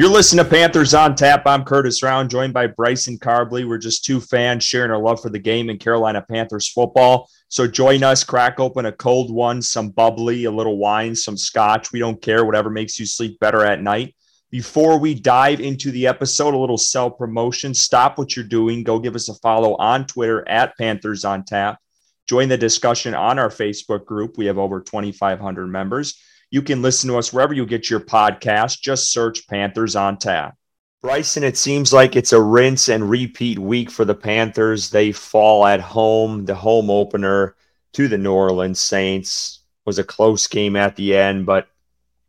You're listening to Panthers on Tap. I'm Curtis Rauen, joined by Bryson Karbley. We're just two fans sharing our love for the game and Carolina Panthers football. So join us, crack open a cold one, some bubbly, a little wine, some scotch. We don't care, whatever makes you sleep better at night. Before we dive into the episode, a little self-promotion. Stop what you're doing. Go give us a follow on Twitter at Panthers on Tap. Join the discussion on our Facebook group. We have over 2,500 members. You can listen to us wherever you get your podcast. Just search Panthers on Tap. Bryson, it seems like it's a rinse and repeat week for the Panthers. They fall at home. The home opener to the New Orleans Saints was a close game at the end, but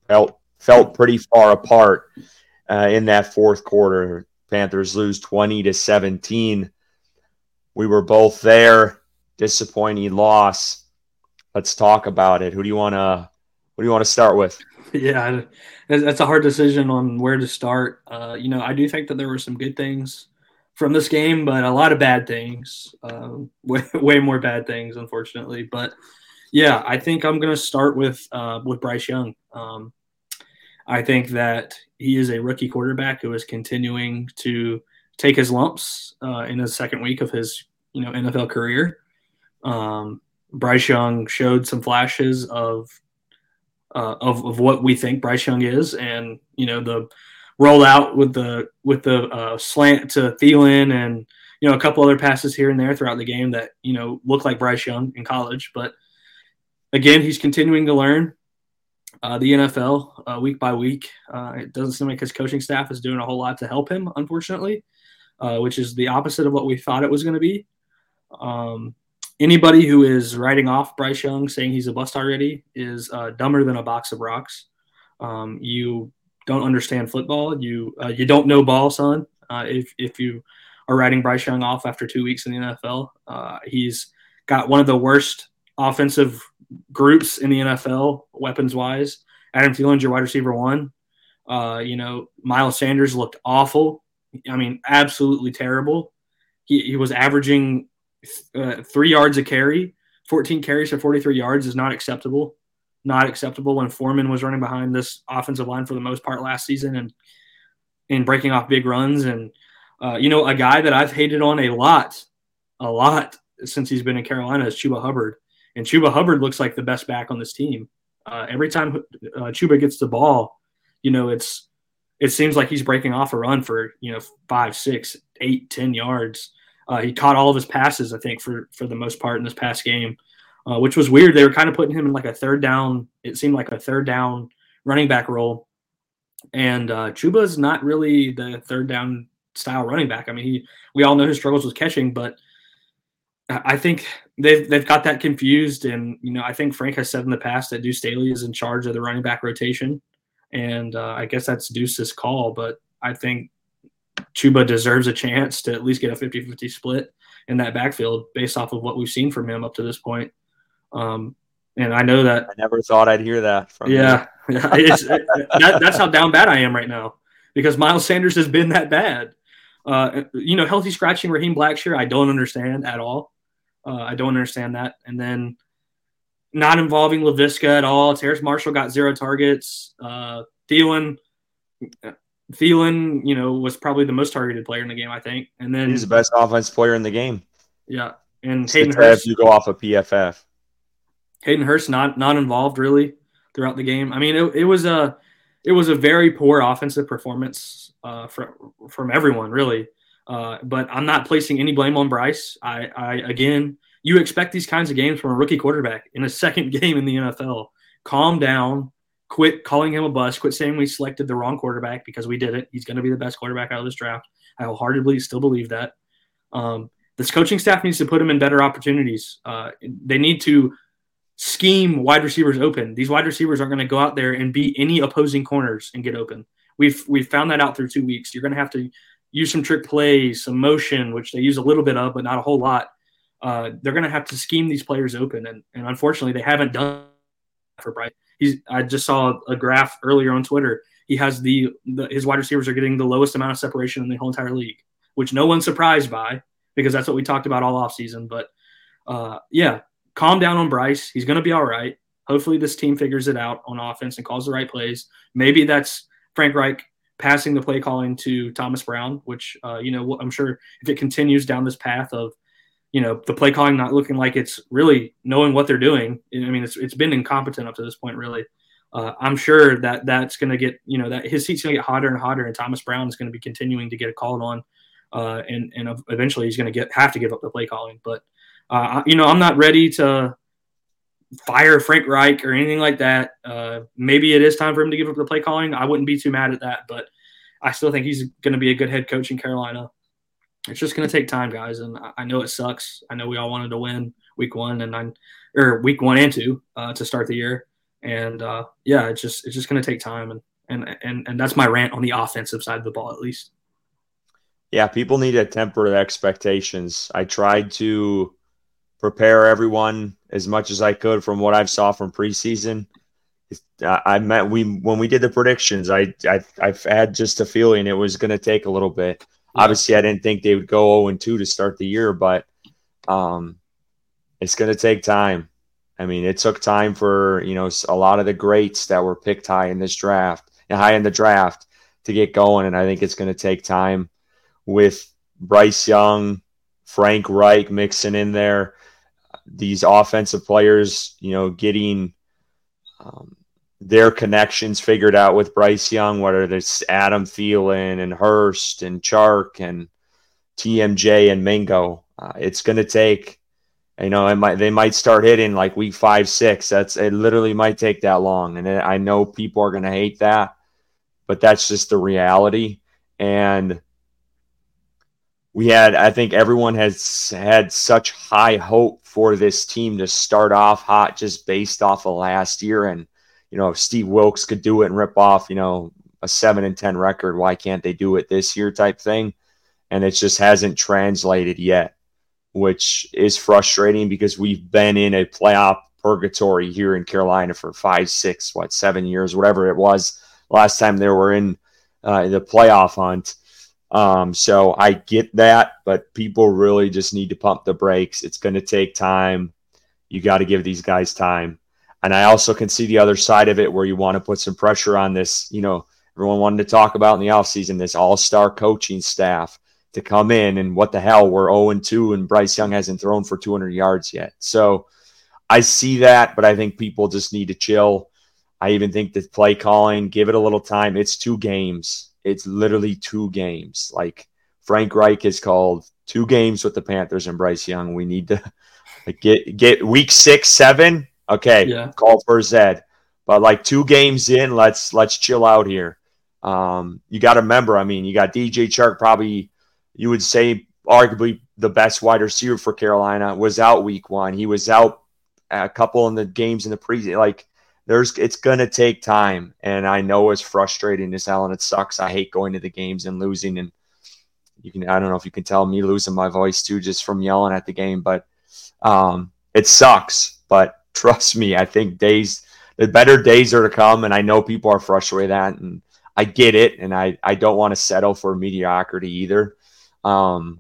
felt pretty far apart in that fourth quarter. Panthers lose 20-17. We were both there. Disappointing loss. Let's talk about it. What do you want to start with? Yeah, that's a hard decision on where to start. I do think that there were some good things from this game, but a lot of bad things, way more bad things, unfortunately. But yeah, I think I'm going to start with Bryce Young. I think that he is a rookie quarterback who is continuing to take his lumps in his second week of his NFL career. Bryce Young showed some flashes of what we think Bryce Young is, and the rollout with the slant to Thielen, and a couple other passes here and there throughout the game that look like Bryce Young in college. But again, he's continuing to learn the NFL week by week. It doesn't seem like his coaching staff is doing a whole lot to help him, unfortunately, which is the opposite of what we thought it was going to be. Anybody who is writing off Bryce Young, saying he's a bust already, is dumber than a box of rocks. You don't understand football. You don't know ball, son. If you are writing Bryce Young off after 2 weeks in the NFL, he's got one of the worst offensive groups in the NFL, weapons-wise. Adam Thielen's your wide receiver one. Miles Sanders looked awful. I mean, absolutely terrible. He was averaging 3 yards a carry. 14 carries for 43 yards is not acceptable. Not acceptable when Foreman was running behind this offensive line for the most part last season and breaking off big runs. And, a guy that I've hated on a lot since he's been in Carolina is Chuba Hubbard. And Chuba Hubbard looks like the best back on this team. Every time Chuba gets the ball, it seems like he's breaking off a run for, 5, 6, 8, 10 yards. He caught all of his passes, I think, for the most part in this past game, which was weird. They were kind of putting him in a third down running back role. And Chuba's not really the third down style running back. I mean, we all know his struggles with catching, but I think they've got that confused. And, I think Frank has said in the past that Deuce Staley is in charge of the running back rotation. And I guess that's Deuce's call, but I think Chuba deserves a chance to at least get a 50-50 split in that backfield based off of what we've seen from him up to this point. And I know that I never thought I'd hear that from you. Yeah. That's how down bad I am right now, because Miles Sanders has been that bad. Healthy scratching Raheem Blackshear, I don't understand at all. I don't understand that. And then not involving LaViska at all. Terrace Marshall got 0 targets. Thielen, was probably the most targeted player in the game, I think. And then he's the best offensive player in the game. Yeah. And Hayden Hurst, if you go off of PFF. Hayden Hurst not involved really throughout the game. I mean, it was a very poor offensive performance from everyone, really. But I'm not placing any blame on Bryce. Again, you expect these kinds of games from a rookie quarterback in a second game in the NFL. Calm down. Quit calling him a bust. Quit saying we selected the wrong quarterback, because we didn't. He's going to be the best quarterback out of this draft. I wholeheartedly still believe that. This coaching staff needs to put him in better opportunities. They need to scheme wide receivers open. These wide receivers aren't going to go out there and beat any opposing corners and get open. We've found that out through 2 weeks. You're going to have to use some trick plays, some motion, which they use a little bit of, but not a whole lot. They're going to have to scheme these players open, and unfortunately, they haven't done that for Bryce. I just saw a graph earlier on Twitter. He has his wide receivers are getting the lowest amount of separation in the whole entire league, which no one's surprised by, because that's what we talked about all offseason. But, calm down on Bryce. He's going to be all right. Hopefully this team figures it out on offense and calls the right plays. Maybe that's Frank Reich passing the play calling to Thomas Brown, which, I'm sure if it continues down this path of, the play calling not looking like it's really knowing what they're doing. I mean, it's been incompetent up to this point, really. I'm sure that that's going to get, that his seat's going to get hotter and hotter, and Thomas Brown is going to be continuing to get called on. And eventually he's going to have to give up the play calling. But, I'm not ready to fire Frank Reich or anything like that. Maybe it is time for him to give up the play calling. I wouldn't be too mad at that, but I still think he's going to be a good head coach in Carolina. It's just going to take time, guys. And I know it sucks. I know we all wanted to win week one and two to start the year. And it's just going to take time. And that's my rant on the offensive side of the ball, at least. Yeah, people need to temper their expectations. I tried to prepare everyone as much as I could from what I saw from preseason. When we did the predictions, I've had just a feeling it was going to take a little bit. Yeah. Obviously, I didn't think they would go 0-2 to start the year, but it's going to take time. I mean, it took time for a lot of the greats that were picked high in the draft, to get going, and I think it's going to take time. With Bryce Young, Frank Reich mixing in there, these offensive players, getting their connections figured out with Bryce Young, whether it's Adam Thielen and Hurst and Chark and TMJ and Mingo, it's going to take. They might start hitting like week 5, 6. It literally might take that long, and I know people are going to hate that, but that's just the reality. And I think everyone has had such high hope for this team to start off hot just based off of last year. And, if Steve Wilkes could do it and rip off, a 7-10 record, why can't they do it this year type thing? And it just hasn't translated yet, which is frustrating because we've been in a playoff purgatory here in Carolina for 5, 6, 7 years, whatever it was last time they were in the playoff hunt. So I get that, but people really just need to pump the brakes. It's going to take time. You got to give these guys time. And I also can see the other side of it where you want to put some pressure on this, everyone wanted to talk about in the offseason, this all-star coaching staff to come in and what the hell, we're 0-2 and Bryce Young hasn't thrown for 200 yards yet. So I see that, but I think people just need to chill. I even think the play calling, give it a little time. It's 2 games. It's literally 2 games. Like Frank Reich has called 2 games with the Panthers and Bryce Young. We need to get week 6, 7. Okay, yeah. Call for Zed. But 2 games in, let's chill out here. You got to remember, you got DJ Chark, probably you would say arguably the best wide receiver for Carolina, was out week 1. He was out a couple in the games in the preseason. It's going to take time, and I know it's frustrating as hell, and it sucks. I hate going to the games and losing, and I don't know if you can tell me losing my voice too just from yelling at the game, but it sucks. But trust me, I think the better days are to come, and I know people are frustrated with that, and I get it, and I don't want to settle for mediocrity either. And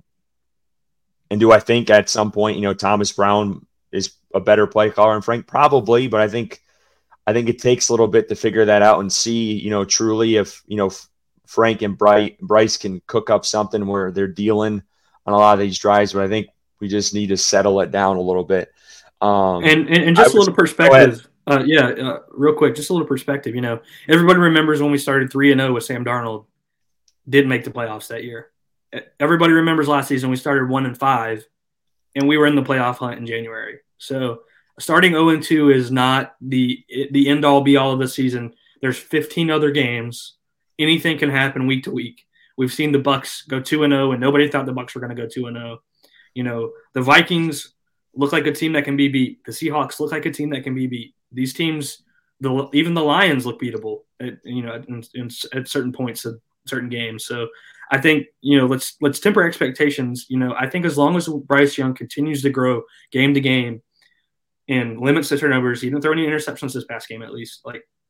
do I think at some point, Thomas Brown is a better play caller than Frank? Probably, but I think it takes a little bit to figure that out and see, truly if, Frank and Bryce can cook up something where they're dealing on a lot of these drives, but I think we just need to settle it down a little bit. And just a little perspective. Real quick, just a little perspective. Everybody remembers when we started 3-0 with Sam Darnold, didn't make the playoffs that year. Everybody remembers last season we started 1-5 and we were in the playoff hunt in January. So starting 0-2 is not the end-all, be-all of the season. There's 15 other games. Anything can happen week to week. We've seen the Bucs go 2-0, and nobody thought the Bucs were going to go 2-0. The Vikings look like a team that can be beat. The Seahawks look like a team that can be beat. These teams, even the Lions look beatable at certain points of certain games. So I think, let's temper expectations. I think as long as Bryce Young continues to grow game to game, and limits the turnovers. He didn't throw any interceptions this past game, at least.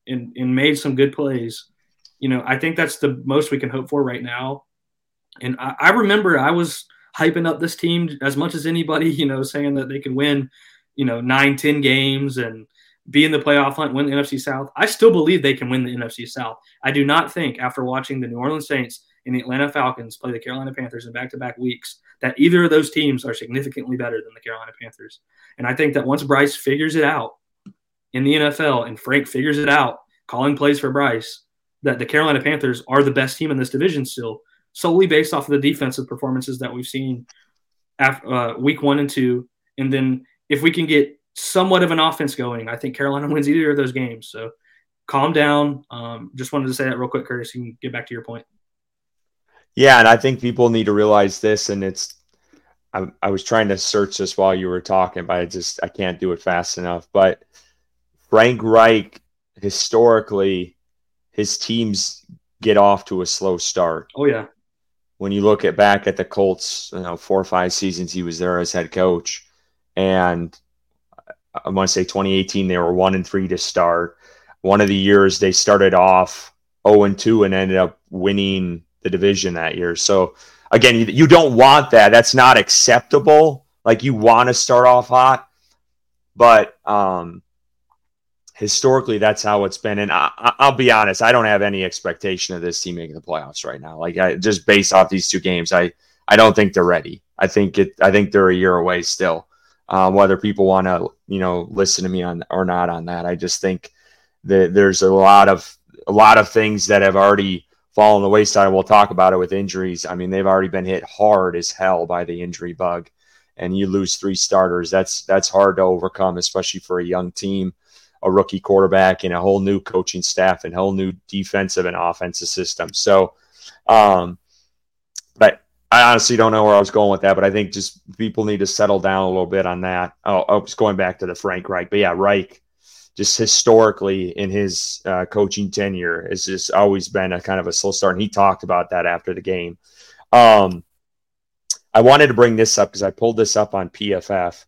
And made some good plays. I think that's the most we can hope for right now. And I remember I was hyping up this team as much as anybody. Saying that they could win, 9-10 games, and be in the playoff hunt, win the NFC South. I still believe they can win the NFC South. I do not think, after watching the New Orleans Saints and the Atlanta Falcons play the Carolina Panthers in back-to-back weeks, that either of those teams are significantly better than the Carolina Panthers. And I think that once Bryce figures it out in the NFL and Frank figures it out, calling plays for Bryce, that the Carolina Panthers are the best team in this division still, solely based off of the defensive performances that we've seen after, week 1 and 2. And then if we can get somewhat of an offense going, I think Carolina wins either of those games. So calm down. Just wanted to say that real quick, Curtis, you can get back to your point. Yeah, and I think people need to realize this, and it's I was trying to search this while you were talking, but I can't do it fast enough. But Frank Reich, historically, his teams get off to a slow start. Oh, yeah. When you look back at the Colts, 4 or 5 seasons he was there as head coach, and I want to say 2018 they were 1-3 to start. One of the years they started off 0-2 and ended up winning the division that year. So again, you don't want that. That's not acceptable. Like, you want to start off hot, but historically that's how it's been. And I'll be honest, I don't have any expectation of this team making the playoffs right now. Like, just based off these 2 games, I don't think they're ready. I think they're a year away still. Whether people want to, listen to me on or not on that, I just think that there's a lot of things that have already fallen the wayside. We'll talk about it with injuries. I mean, they've already been hit hard as hell by the injury bug, and you lose 3 starters. That's hard to overcome, especially for a young team, a rookie quarterback, and a whole new coaching staff and a whole new defensive and offensive system. So, but I honestly don't know where I was going with that, but I think just people need to settle down a little bit on that. Oh, I was going back to the Frank Reich, but yeah, Reich, just historically in his coaching tenure, has just always been a kind of a slow start. And he talked about that after the game. I wanted to bring this up because I pulled this up on PFF.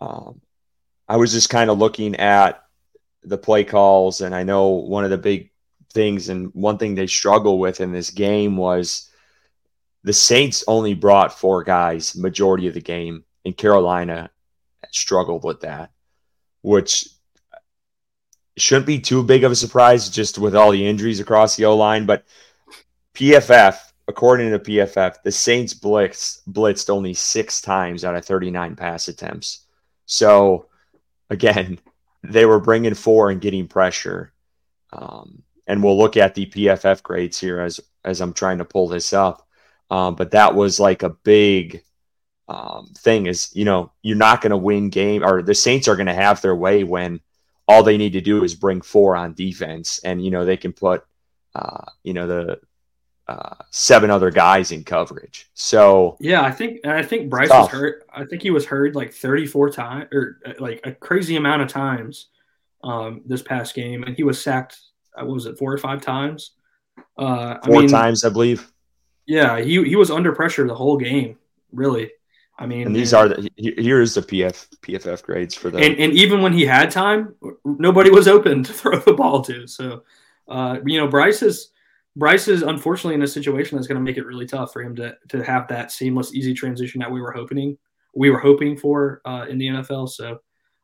I was just kind of looking at the play calls, and I know one of the big things and one thing they struggle with in this game was the Saints only brought 4 guys majority of the game, and Carolina struggled with that, which shouldn't be too big of a surprise just with all the injuries across the O-line. But PFF, according to PFF, the Saints blitzed only 6 times out of 39 pass attempts. So, again, they were bringing 4 and getting pressure. And we'll look at the PFF grades here as I'm trying to pull this up. But that was like a big thing is, you're not going to win game, or the Saints are going to have their way when all they need to do is bring 4 on defense, and they can put the 7 other guys in coverage. So yeah, I think Bryce was hurt. I think he was hurt like 34 times, or like a crazy amount of times this past game, and he was sacked. What was it, 4 or 5 times? 4 times, I believe. Yeah, he was under pressure the whole game, really. I mean, and these are here's the PFF grades for them. And even when he had time, nobody was open to throw the ball to. So, Bryce is unfortunately in a situation that's going to make it really tough for him to have that seamless, easy transition that we were hoping for in the NFL. So,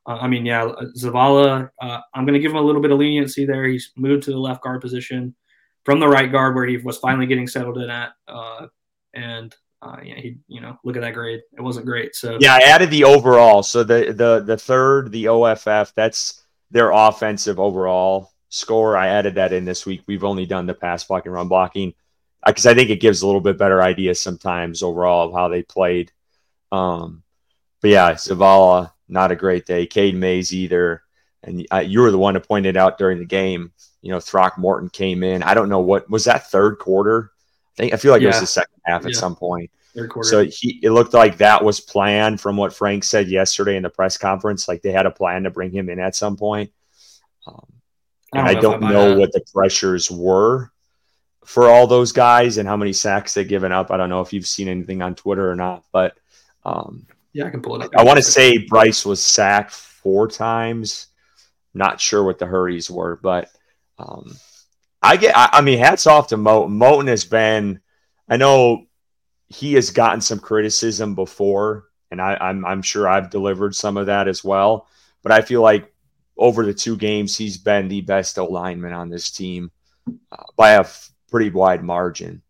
Zavala, I'm going to give him a little bit of leniency there. He's moved to the left guard position from the right guard, where he was finally getting settled in at, look at that grade. It wasn't great. So yeah, I added the overall. So the third, the OFF, that's their offensive overall score. I added that in this week. We've only done the pass blocking, run blocking, because I think it gives a little bit better idea sometimes overall of how they played. But yeah, Zavala, not a great day. Cade Mays either. And you were the one that pointed out during the game, Throckmorton came in. I don't know what was that third quarter. I feel like it was the second half at some point. Third quarter. So it looked like that was planned from what Frank said yesterday in the press conference. Like, they had a plan to bring him in at some point. And I don't know what the pressures were for all those guys and how many sacks they've given up. I don't know if you've seen anything on Twitter or not, but I can pull it up. I want to say Bryce was sacked 4 times. Not sure what the hurries were, but hats off to Moten. Moten has been, I know he has gotten some criticism before, and I'm sure I've delivered some of that as well. But I feel like over the two games, he's been the best O-lineman on this team by a pretty wide margin.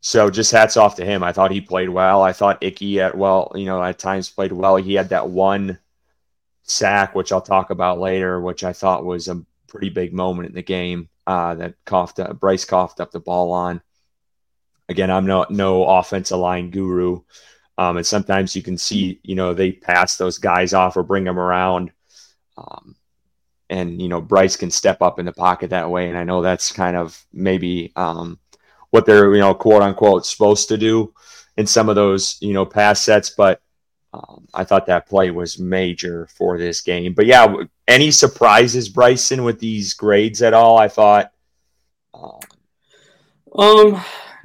So just hats off to him. I thought he played well. I thought Icky at times played well. He had that one sack, which I'll talk about later, which I thought was a pretty big moment in the game that Bryce coughed up the ball on. Again, I'm no offensive line guru. And sometimes you can see, they pass those guys off or bring them around. And Bryce can step up in the pocket that way. And I know that's kind of maybe what they're, quote unquote, supposed to do in some of those, pass sets. But I thought that play was major for this game. But yeah, any surprises, Bryson, with these grades at all? I thought.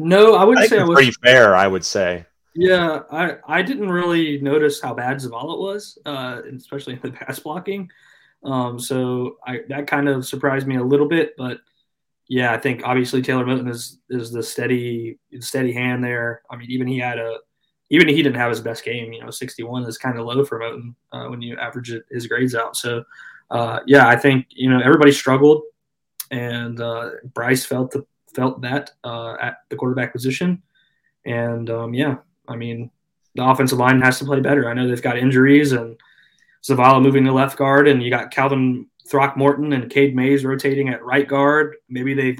No, I wouldn't say it was pretty fair, I would say. Yeah, I didn't really notice how bad Zavala was, especially in the pass blocking. So that kind of surprised me a little bit. But, yeah, I think obviously Taylor Milton is the steady hand there. I mean, even he didn't have his best game. 61 is kind of low for Milton when you average his grades out. So, yeah, I think, everybody struggled. And Bryce felt that at the quarterback position. And, the offensive line has to play better. I know they've got injuries and Zavala moving to left guard, and you got Calvin Throckmorton and Cade Mays rotating at right guard. Maybe they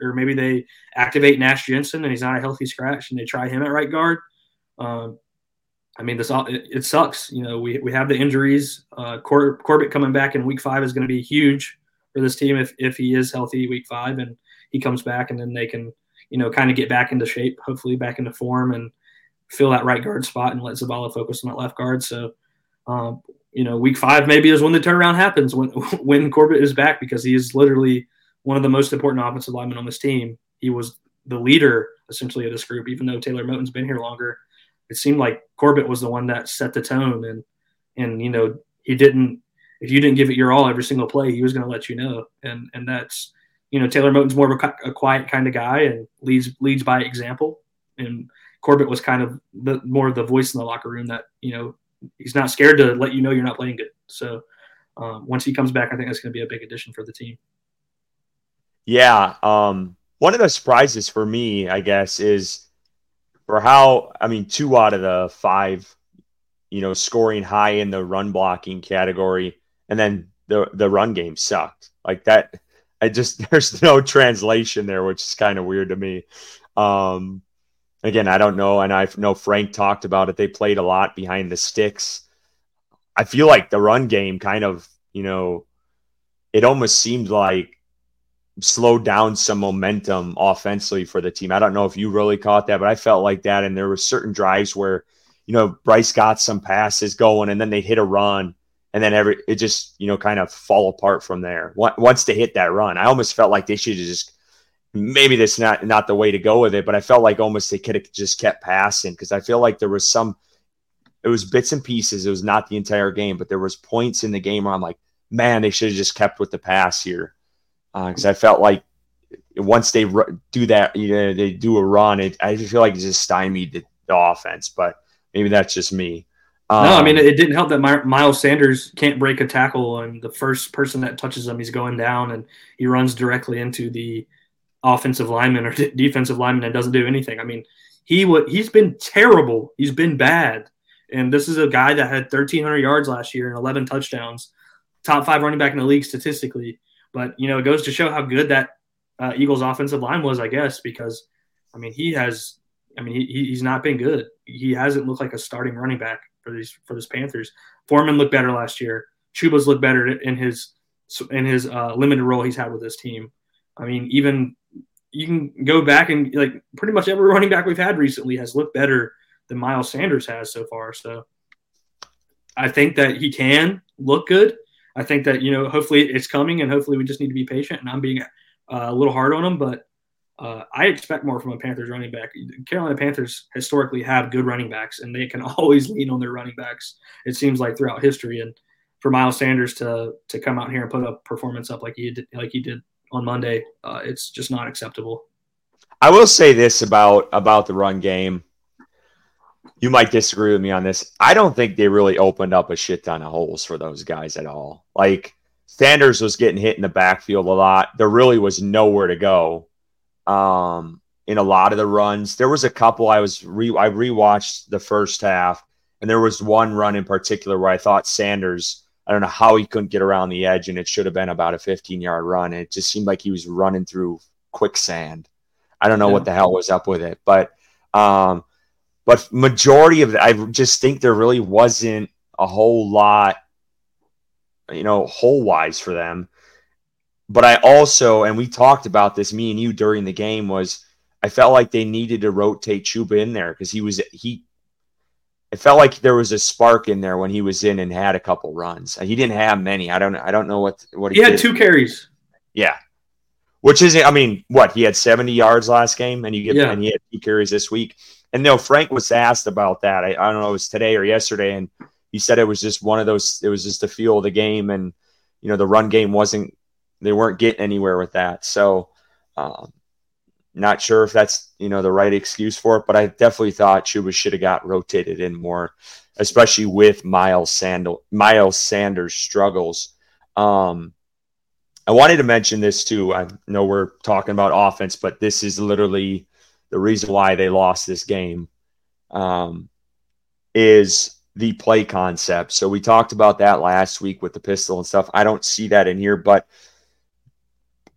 they activate Nash Jensen and he's not a healthy scratch and they try him at right guard. It sucks. We have the injuries. Corbett coming back in week 5 is going to be huge for this team if he is healthy week 5 and he comes back, and then they can – kind of get back into shape, hopefully back into form, and fill that right guard spot and let Zavala focus on that left guard. So, week 5 maybe is when the turnaround happens, when Corbett is back, because he is literally one of the most important offensive linemen on this team. He was the leader, essentially, of this group, even though Taylor Moten's been here longer. It seemed like Corbett was the one that set the tone, and he didn't – if you didn't give it your all every single play, he was going to let you know, and that's – Taylor Moten's more of a quiet kind of guy and leads by example. And Corbett was kind of more of the voice in the locker room that, he's not scared to let you know you're not playing good. So once he comes back, I think that's going to be a big addition for the team. Yeah. One of the surprises for me, I guess, is for how, 2 out of the 5, scoring high in the run blocking category. And then the run game sucked like that. There's no translation there, which is kind of weird to me. Again, I don't know. And I know Frank talked about it. They played a lot behind the sticks. I feel like the run game kind of, it almost seemed like slowed down some momentum offensively for the team. I don't know if you really caught that, but I felt like that. And there were certain drives where, Bryce got some passes going and then they hit a run. And then it just, kind of fall apart from there. Once they hit that run, I almost felt like they should have just, maybe that's not the way to go with it, but I felt like almost they could have just kept passing, because I feel like there was it was bits and pieces. It was not the entire game, but there was points in the game where I'm like, man, they should have just kept with the pass here. Because I felt like once they do that, they do a run, I just feel like it just stymied the offense, but maybe that's just me. It didn't help that Miles Sanders can't break a tackle, and the first person that touches him, he's going down, and he runs directly into the offensive lineman or defensive lineman and doesn't do anything. He's been terrible. He's been bad. And this is a guy that had 1,300 yards last year and 11 touchdowns, top 5 running back in the league statistically. But, it goes to show how good that Eagles offensive line was, I guess, because, he's not been good. He hasn't looked like a starting running back for this Panthers. Foreman looked better last year. Chuba's looked better in his limited role he's had with this team. Even you can go back and like pretty much every running back we've had recently has looked better than Miles Sanders has so far. So I think that he can look good. I think that, hopefully it's coming, and hopefully we just need to be patient, and I'm being a little hard on him, but I expect more from a Panthers running back. Carolina Panthers historically have good running backs, and they can always lean on their running backs, it seems like, throughout history. And for Miles Sanders to come out here and put a performance up like he did on Monday, it's just not acceptable. I will say this about the run game. you might disagree with me on this. I don't think they really opened up a shit ton of holes for those guys at all. Like, Sanders was getting hit in the backfield a lot. There really was nowhere to go in a lot of the runs. There was a couple I rewatched the first half, and there was one run in particular where I thought Sanders, I don't know how he couldn't get around the edge, and it should have been about a 15-yard run, and it just seemed like he was running through quicksand. I don't know what the hell was up with it, but majority of it, I just think there really wasn't a whole lot, hole wise for them. But I also, and we talked about this, me and you, during the game, was I felt like they needed to rotate Chuba in there because it felt like there was a spark in there when he was in and had a couple runs. He didn't have many. I don't know what he had. 2 carries. Yeah. Which is, he had 70 yards last game, and he had 2 carries this week. And no, Frank was asked about that. I don't know, it was today or yesterday, and he said it was just one of those. It was just the feel of the game, and the run game wasn't. They weren't getting anywhere with that. So, not sure if that's the right excuse for it, but I definitely thought Chuba should have got rotated in more, especially with Miles Sanders' struggles. I wanted to mention this too. I know we're talking about offense, but this is literally the reason why they lost this game is the play concept. So we talked about that last week with the pistol and stuff. I don't see that in here, but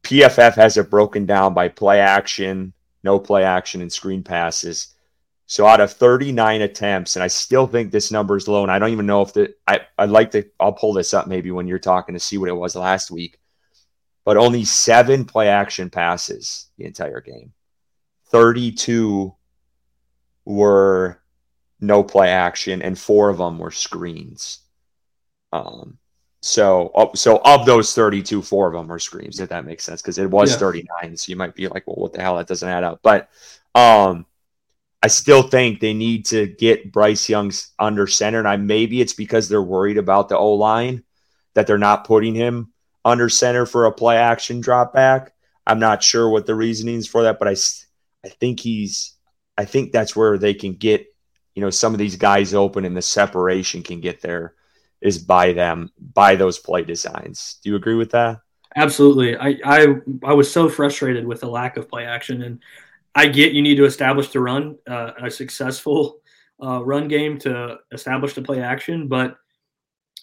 PFF has it broken down by play action, no play action, and screen passes. So out of 39 attempts, and I still think this number is low, and I don't even know if I'll pull this up maybe when you're talking to see what it was last week, but only 7 play action passes the entire game. 32 were no play action, and 4 of them were screens. So of those 32, 4 of them were screens, if that makes sense, because it was 39. So you might be like, well, what the hell? That doesn't add up. But I still think they need to get Bryce Young's under center. And maybe it's because they're worried about the O-line that they're not putting him under center for a play action drop back. I'm not sure what the reasoning is for that, but I think that's where they can get, some of these guys open, and the separation can get there is by those play designs. Do you agree with that? Absolutely. I was so frustrated with the lack of play action, and I get you need to establish the run, a successful run game to establish the play action. But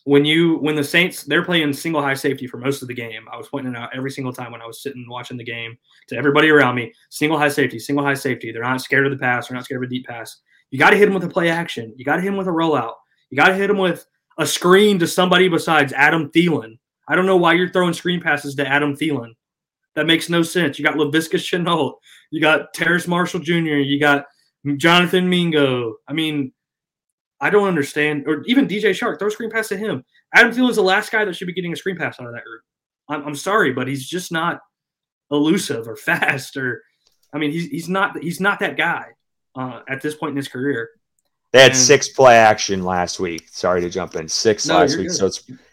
when the Saints, they're playing single high safety for most of the game. I was pointing it out every single time when I was sitting watching the game to everybody around me, single high safety. They're not scared of the pass. They're not scared of a deep pass. You got to hit them with a play action. You got to hit them with a rollout. You got to hit them with a screen to somebody besides Adam Thielen. I don't know why you're throwing screen passes to Adam Thielen. That makes no sense. You got LaViska Chenault. You got Terrace Marshall Jr. You got Jonathan Mingo. I don't understand. Or even DJ Chark, throw a screen pass to him. Adam Thielen's the last guy that should be getting a screen pass out of that group. I'm sorry, but he's just not elusive or fast. He's not that guy at this point in his career. They had 6 play action last week. Sorry to jump in. 6 last week. Good. So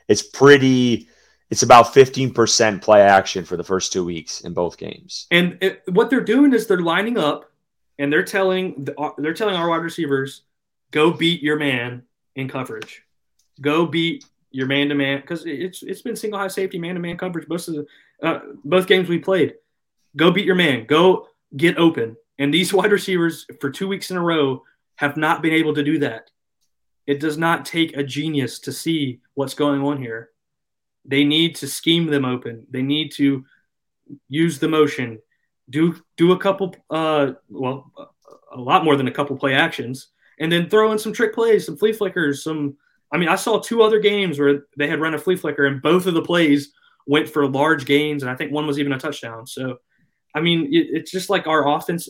it's about 15% play action for the first 2 weeks in both games. And what they're doing is they're lining up and they're telling our wide receivers, go beat your man in coverage. Go beat your man-to-man, because it's been single high safety man-to-man coverage most of the both games we played. Go beat your man. Go get open. And these wide receivers for 2 weeks in a row have not been able to do that. It does not take a genius to see what's going on here. They need to scheme them open. They need to use the motion. Do a couple, a lot more than a couple play actions. And then throw in some trick plays, some flea flickers, I saw 2 other games where they had run a flea flicker, and both of the plays went for large gains, and I think one was even a touchdown. So, it's just like our offense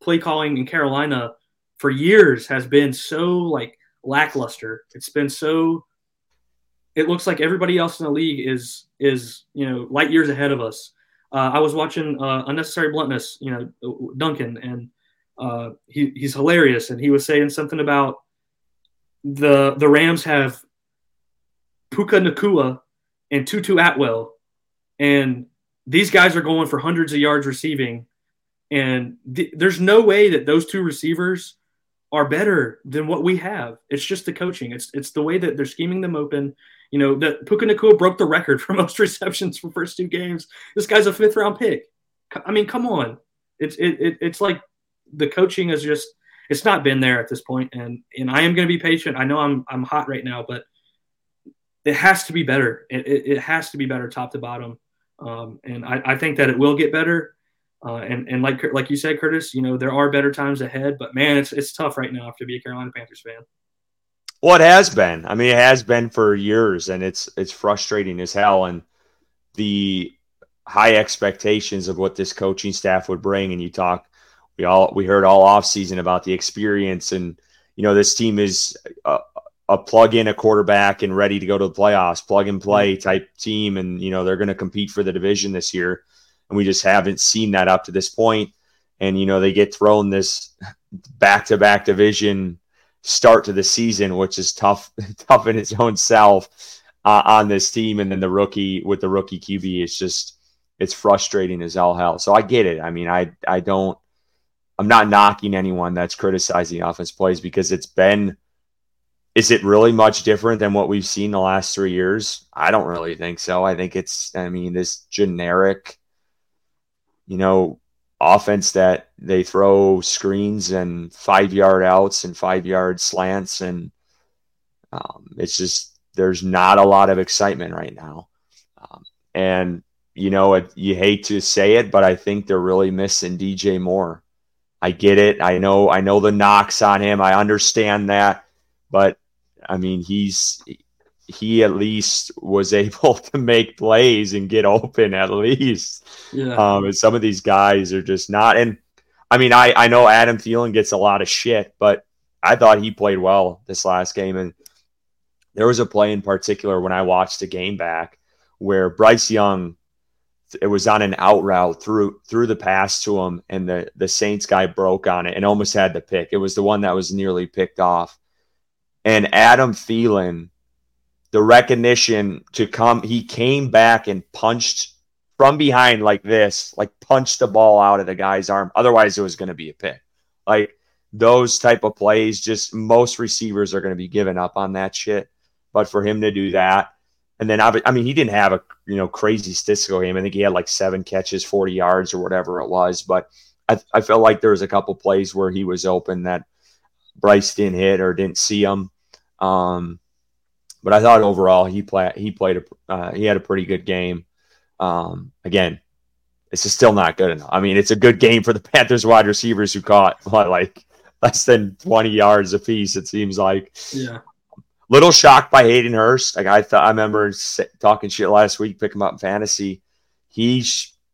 play calling in Carolina for years has been so, lackluster. It's been so – it looks like everybody else in the league is light years ahead of us. I was watching Unnecessary Bluntness, Duncan, and – he's hilarious, and he was saying something about the Rams have Puka Nacua and Tutu Atwell, and these guys are going for hundreds of yards receiving, and there's no way that those 2 receivers are better than what we have. It's just the coaching. It's the way that they're scheming them open. You know, that Puka Nacua broke the record for most receptions for first two games. This guy's a fifth-round pick. I mean, come on. It's like the coaching is just – it's not been there at this point, and I am going to be patient. I know I'm hot right now, but it has to be better. It has to be better top to bottom, and I think that it will get better. And like you said, Curtis, you know, there are better times ahead, but man, it's tough right now to be a Carolina Panthers fan. Well, it has been. I mean, it has been for years, and it's frustrating as hell. And the high expectations of what this coaching staff would bring. And we heard all offseason about the experience, and you know, this team is a plug in a quarterback and ready to go to the playoffs, plug and play type team. And you know, they're going to compete for the division this year. And we just haven't seen that up to this point. And, you know, they get thrown this back-to-back division start to the season, which is tough in its own self on this team. And then the rookie QB, it's frustrating as all hell. So I get it. I mean, I'm not knocking anyone that's criticizing offense plays, because is it really much different than what we've seen the last 3 years? I don't really think so. I think this generic, you know, offense that they throw screens and 5-yard outs and 5-yard slants. And it's just, there's not a lot of excitement right now. And, you know, you hate to say it, but I think they're really missing DJ Moore. I get it. I know the knocks on him. I understand that. But, I mean, he at least was able to make plays and get open at least. Yeah. And some of these guys are just not. And, I mean, I know Adam Thielen gets a lot of shit, but I thought he played well this last game. And there was a play in particular when I watched the game back where Bryce Young, it was on an out route through the pass to him, and the Saints guy broke on it and almost had the pick. It was the one that was nearly picked off. And Adam Thielen, the recognition to come, he came back and punched from behind like this, like punched the ball out of the guy's arm. Otherwise, it was going to be a pick. Like those type of plays, just most receivers are going to be giving up on that shit. But for him to do that, and then I mean, he didn't have a crazy statistical game. I think he had like 7 catches, 40 yards, or whatever it was. But I felt like there was a couple plays where he was open that Bryce didn't hit or didn't see him. But I thought overall he had a pretty good game. Again, it's just still not good enough. I mean, it's a good game for the Panthers wide receivers who caught like less than 20 yards apiece, it seems like. Yeah. Little shocked by Hayden Hurst. Like I remember talking shit last week, pick him up in fantasy. He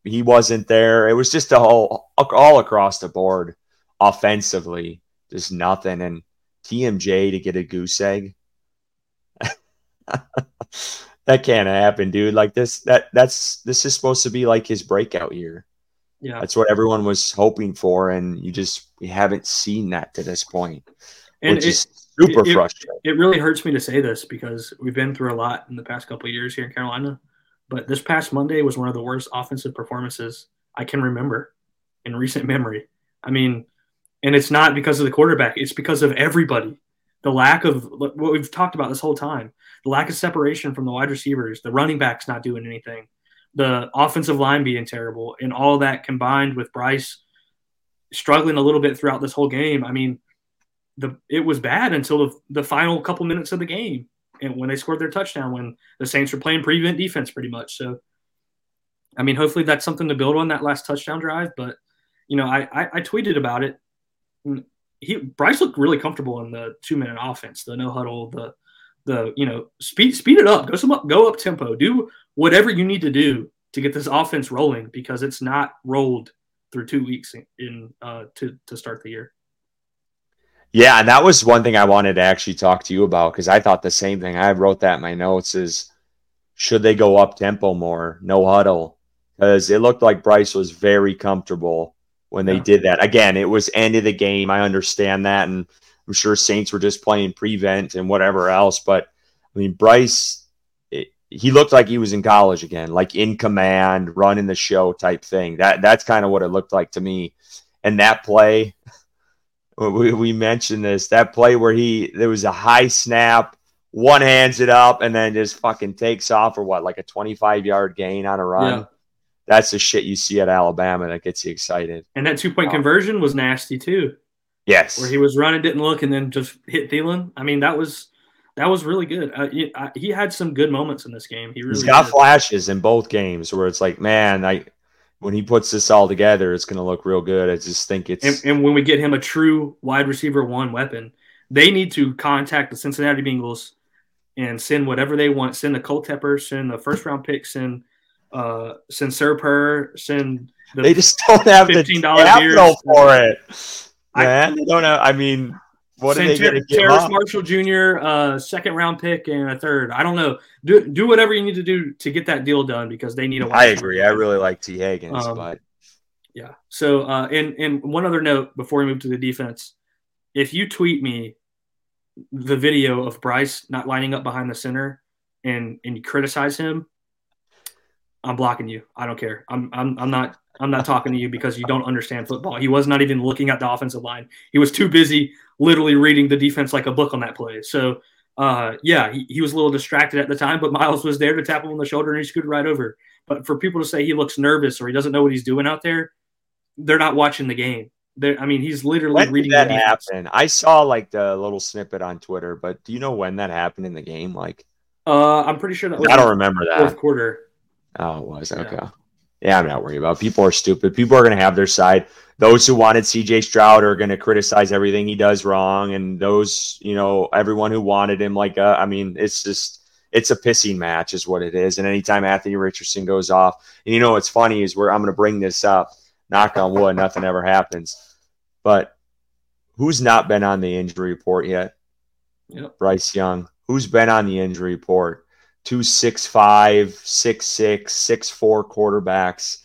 wasn't there. It was just a whole all across the board offensively, just nothing. And TMJ to get a goose egg. That can't happen, dude. Like this is supposed to be like his breakout year. Yeah, that's what everyone was hoping for, and we haven't seen that to this point, and which is super frustrating. It really hurts me to say this because we've been through a lot in the past couple of years here in Carolina, but this past Monday was one of the worst offensive performances I can remember in recent memory. I mean, and it's not because of the quarterback; it's because of everybody. The lack of what we've talked about this whole time, the lack of separation from the wide receivers, the running backs not doing anything, the offensive line being terrible, and all that combined with Bryce struggling a little bit throughout this whole game. I mean, it was bad until the final couple minutes of the game, and when they scored their touchdown, when the Saints were playing prevent defense pretty much. So, I mean, hopefully that's something to build on, that last touchdown drive. But, you know, I tweeted about it. Bryce looked really comfortable in the 2-minute offense, the no huddle, speed it up, go up tempo, do whatever you need to do to get this offense rolling, because it's not rolled through 2 weeks to start the year. Yeah. And that was one thing I wanted to actually talk to you about, because I thought the same thing. I wrote that in my notes is, should they go up tempo more, no huddle? Because it looked like Bryce was very comfortable when they did that. Again, it was end of the game. I understand that. And I'm sure Saints were just playing prevent and whatever else. But, I mean, Bryce, he looked like he was in college again, like in command, running the show type thing. That's kind of what it looked like to me. And that play, we mentioned this, that play where there was a high snap, one hands it up, and then just fucking takes off for what, like a 25-yard gain on a run. Yeah. That's the shit you see at Alabama that gets you excited. And that two-point conversion was nasty too. Yes. Where he was running, didn't look, and then just hit Thielen. I mean, that was really good. He had some good moments in this game. He's got flashes in both games where it's like, man, when he puts this all together, it's going to look real good. I just think it's... And when we get him a true wide receiver one weapon, they need to contact the Cincinnati Bengals and send whatever they want. Send a Cole Tepper, send a first-round pick, send Serper, send the They just don't have the capital for it. Man, they don't know. I mean, what are they going to give up? Terrace Marshall Jr., second-round pick, and a third. I don't know. Do whatever you need to do to get that deal done because they need a wide receiver. I agree. I really like T. Higgins. But yeah. So, and one other note before we move to the defense, if you tweet me the video of Bryce not lining up behind the center and you criticize him, I'm blocking you. I don't care. I'm not talking to you because you don't understand football. He was not even looking at the offensive line. He was too busy literally reading the defense like a book on that play. So, he was a little distracted at the time, but Miles was there to tap him on the shoulder and he scooted right over. But for people to say he looks nervous or he doesn't know what he's doing out there, they're not watching the game. He's literally reading that happen. I saw like the little snippet on Twitter, but do you know when that happened in the game? I'm pretty sure that was I don't remember that. Fourth quarter. Oh, it was. Okay. Yeah, I'm not worried about it. People are stupid. People are going to have their side. Those who wanted CJ Stroud are going to criticize everything he does wrong. And those, everyone who wanted him, it's a pissing match is what it is. And anytime Anthony Richardson goes off, and what's funny is I'm going to bring this up, knock on wood, nothing ever happens. But who's not been on the injury report yet? Yep. Bryce Young. Who's been on the injury report? 2 6'5", 6'6", 6'4" quarterbacks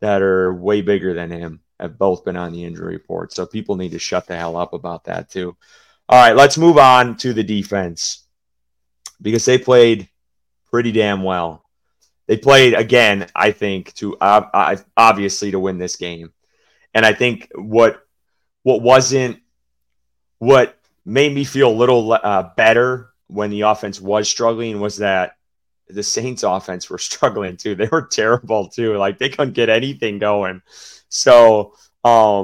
that are way bigger than him have both been on the injury report. So people need to shut the hell up about that too. All right, let's move on to the defense because they played pretty damn well. They played, again, I think, to obviously to win this game. And I think what made me feel a little better when the offense was struggling was that the Saints offense were struggling too. They were terrible too. They couldn't get anything going. So I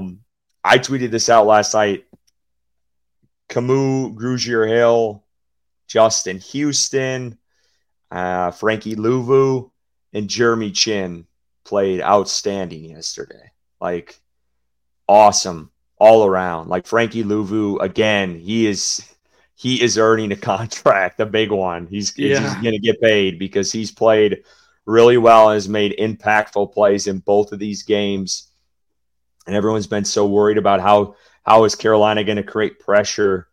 tweeted this out last night. Camus, Grugier-Hill, Justin Houston, Frankie Luvu, and Jeremy Chin played outstanding yesterday. Awesome all around. Frankie Luvu, again, he is earning a contract, a big one. He's going to get paid because he's played really well and has made impactful plays in both of these games. And everyone's been so worried about how is Carolina going to create pressure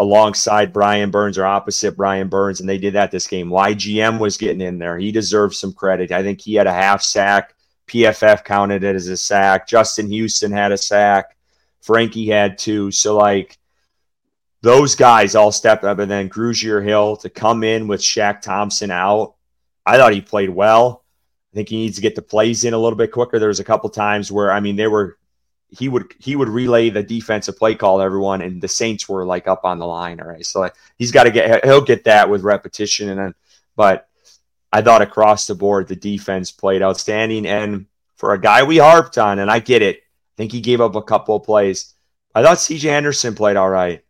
alongside Brian Burns or opposite Brian Burns, and they did that this game. YGM was getting in there. He deserves some credit. I think he had a half sack. PFF counted it as a sack. Justin Houston had a sack. Frankie had two. So, those guys all stepped up, and then Grugier-Hill to come in with Shaq Thompson out. I thought he played well. I think he needs to get the plays in a little bit quicker. There was a couple times where he would relay the defensive play call to everyone, and the Saints were up on the line. All right, so he'll get that with repetition, but I thought across the board the defense played outstanding, and for a guy we harped on, and I get it. I think he gave up a couple of plays. I thought CJ Henderson played all right.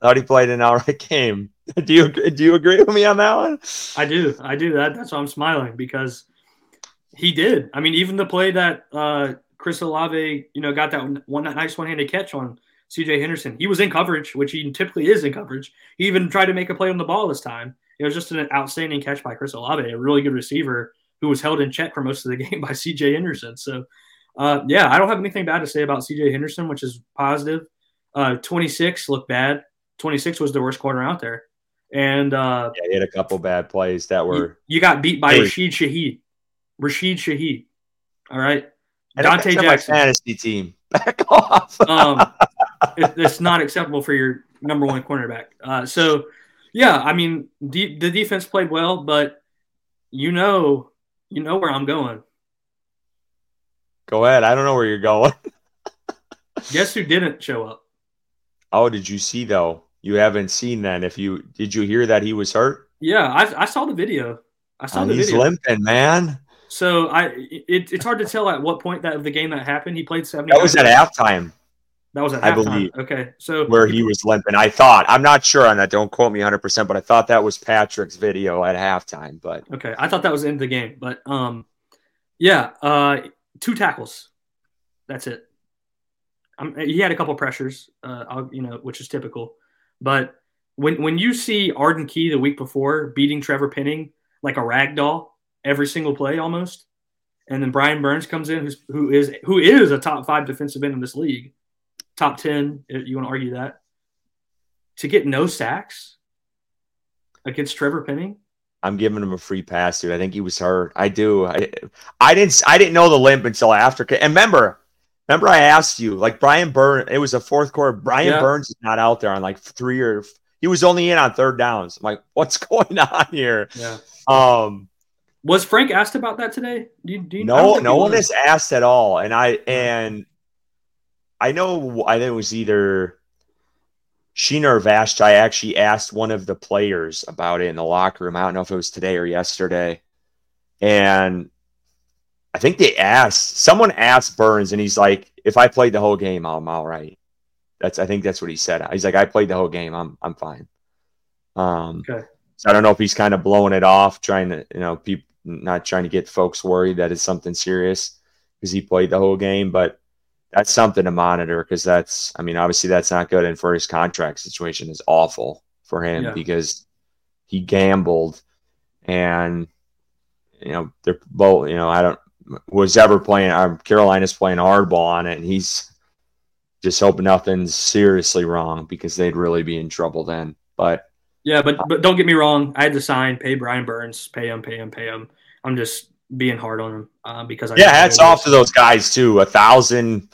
I thought he played an all-right game. Do you agree with me on that one? I do. That's why I'm smiling, because he did. I mean, even the play that Chris Olave, got that nice one-handed catch on CJ Henderson. He was in coverage, which he typically is in coverage. He even tried to make a play on the ball this time. It was just an outstanding catch by Chris Olave, a really good receiver who was held in check for most of the game by CJ Henderson. So, I don't have anything bad to say about CJ Henderson, which is positive. 26 looked bad. 26 was the worst corner out there. And he had a couple bad plays that were – You got beat by Rashid Shaheed. All right? Dante Jackson. My fantasy team. Back off. It's not acceptable for your number one cornerback. The defense played well, but you know where I'm going. Go ahead. I don't know where you're going. Guess who didn't show up? How did you see, though? You haven't seen then. Did you hear that he was hurt? Yeah, I saw the video. He's limping, man. So it's hard to tell at what point of the game that happened. He played 70. That was at halftime. That was at halftime. I believe. Okay, so where he was limping, I thought. I'm not sure on that. Don't quote me 100%, but I thought that was Patrick's video at halftime. But okay, I thought that was in the game. But two tackles. That's it. He had a couple pressures, which is typical. But when you see Arden Key the week before beating Trevor Penning like a rag doll every single play almost, and then Brian Burns comes in, who is a top 5 defensive end in this league, top 10, you want to argue that, to get no sacks against Trevor Penning. I'm giving him a free pass, dude. I think he was hurt. I do. I didn't know the limp until after. And remember I asked you, like Brian Burns, it was a fourth quarter. Brian Burns is not out there on like he was only in on third downs. I'm like, what's going on here? Yeah. Was Frank asked about that today? No one is asked at all. And I think it was either Sheena or Vashti. I actually asked one of the players about it in the locker room. I don't know if it was today or yesterday. And I think someone asked Burns, and he's like, if I played the whole game, I'm all right. I think that's what he said. He's like, I played the whole game. I'm fine. Okay. So I don't know if he's kind of blowing it off, trying to, not trying to get folks worried that it's something serious because he played the whole game, but that's something to monitor because obviously that's not good. And for his contract situation is awful for him because he gambled and, they're both, Carolina's playing hardball on it. And he's just hoping nothing's seriously wrong because they'd really be in trouble then. But yeah, but don't get me wrong. I had to sign, pay Brian Burns, pay him. I'm just being hard on him because hats off to those guys too. 1,000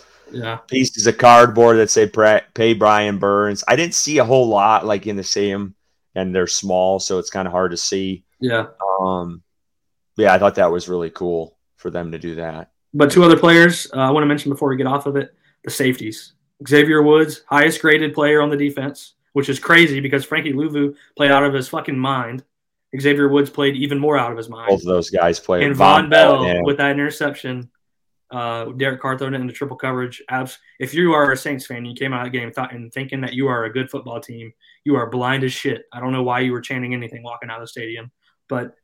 pieces of cardboard that say pay Brian Burns. I didn't see a whole lot like in the stadium, and they're small, so it's kind of hard to see. Yeah. I thought that was really cool for them to do that. But two other players I want to mention before we get off of it, the safeties. Xavier Woods, highest graded player on the defense, which is crazy because Frankie Luvu played out of his fucking mind. Xavier Woods played even more out of his mind. Both of those guys played. And Von Bell with that interception, Derek Carr throwing it into triple coverage. If you are a Saints fan, you came out of the game thinking that you are a good football team, you are blind as shit. I don't know why you were chanting anything walking out of the stadium. But,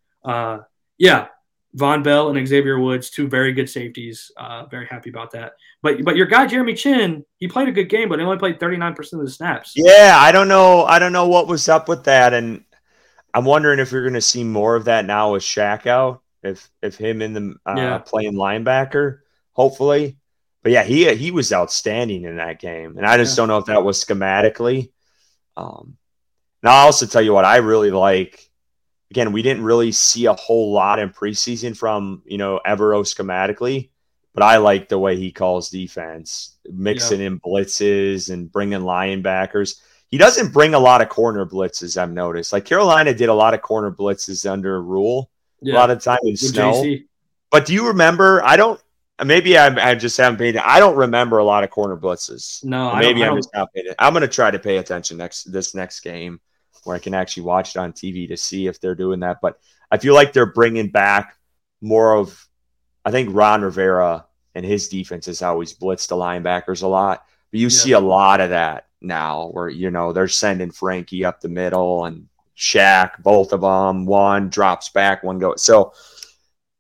Von Bell and Xavier Woods, two very good safeties. Very happy about that. But your guy Jeremy Chin, he played a good game, but he only played 39% of the snaps. Yeah, I don't know what was up with that, and I'm wondering if you're going to see more of that now with Shaq out, if him in the playing linebacker, hopefully. But yeah, he was outstanding in that game, and I just don't know if that was schematically. Now I'll also tell you what I really like. Again, we didn't really see a whole lot in preseason from, Evero schematically, but I like the way he calls defense, mixing in blitzes and bringing linebackers. He doesn't bring a lot of corner blitzes, I've noticed. Like Carolina did a lot of corner blitzes under rule a lot of time in snow. JC. But do you remember? I just haven't paid it. I don't remember a lot of corner blitzes. No, I'm just not paid it. I'm going to try to pay attention this next game, where I can actually watch it on TV to see if they're doing that. But I feel like they're bringing back more of, I think Ron Rivera and his defense has always blitzed the linebackers a lot. But you see a lot of that now where, they're sending Frankie up the middle and Shaq, both of them, one drops back, one goes. So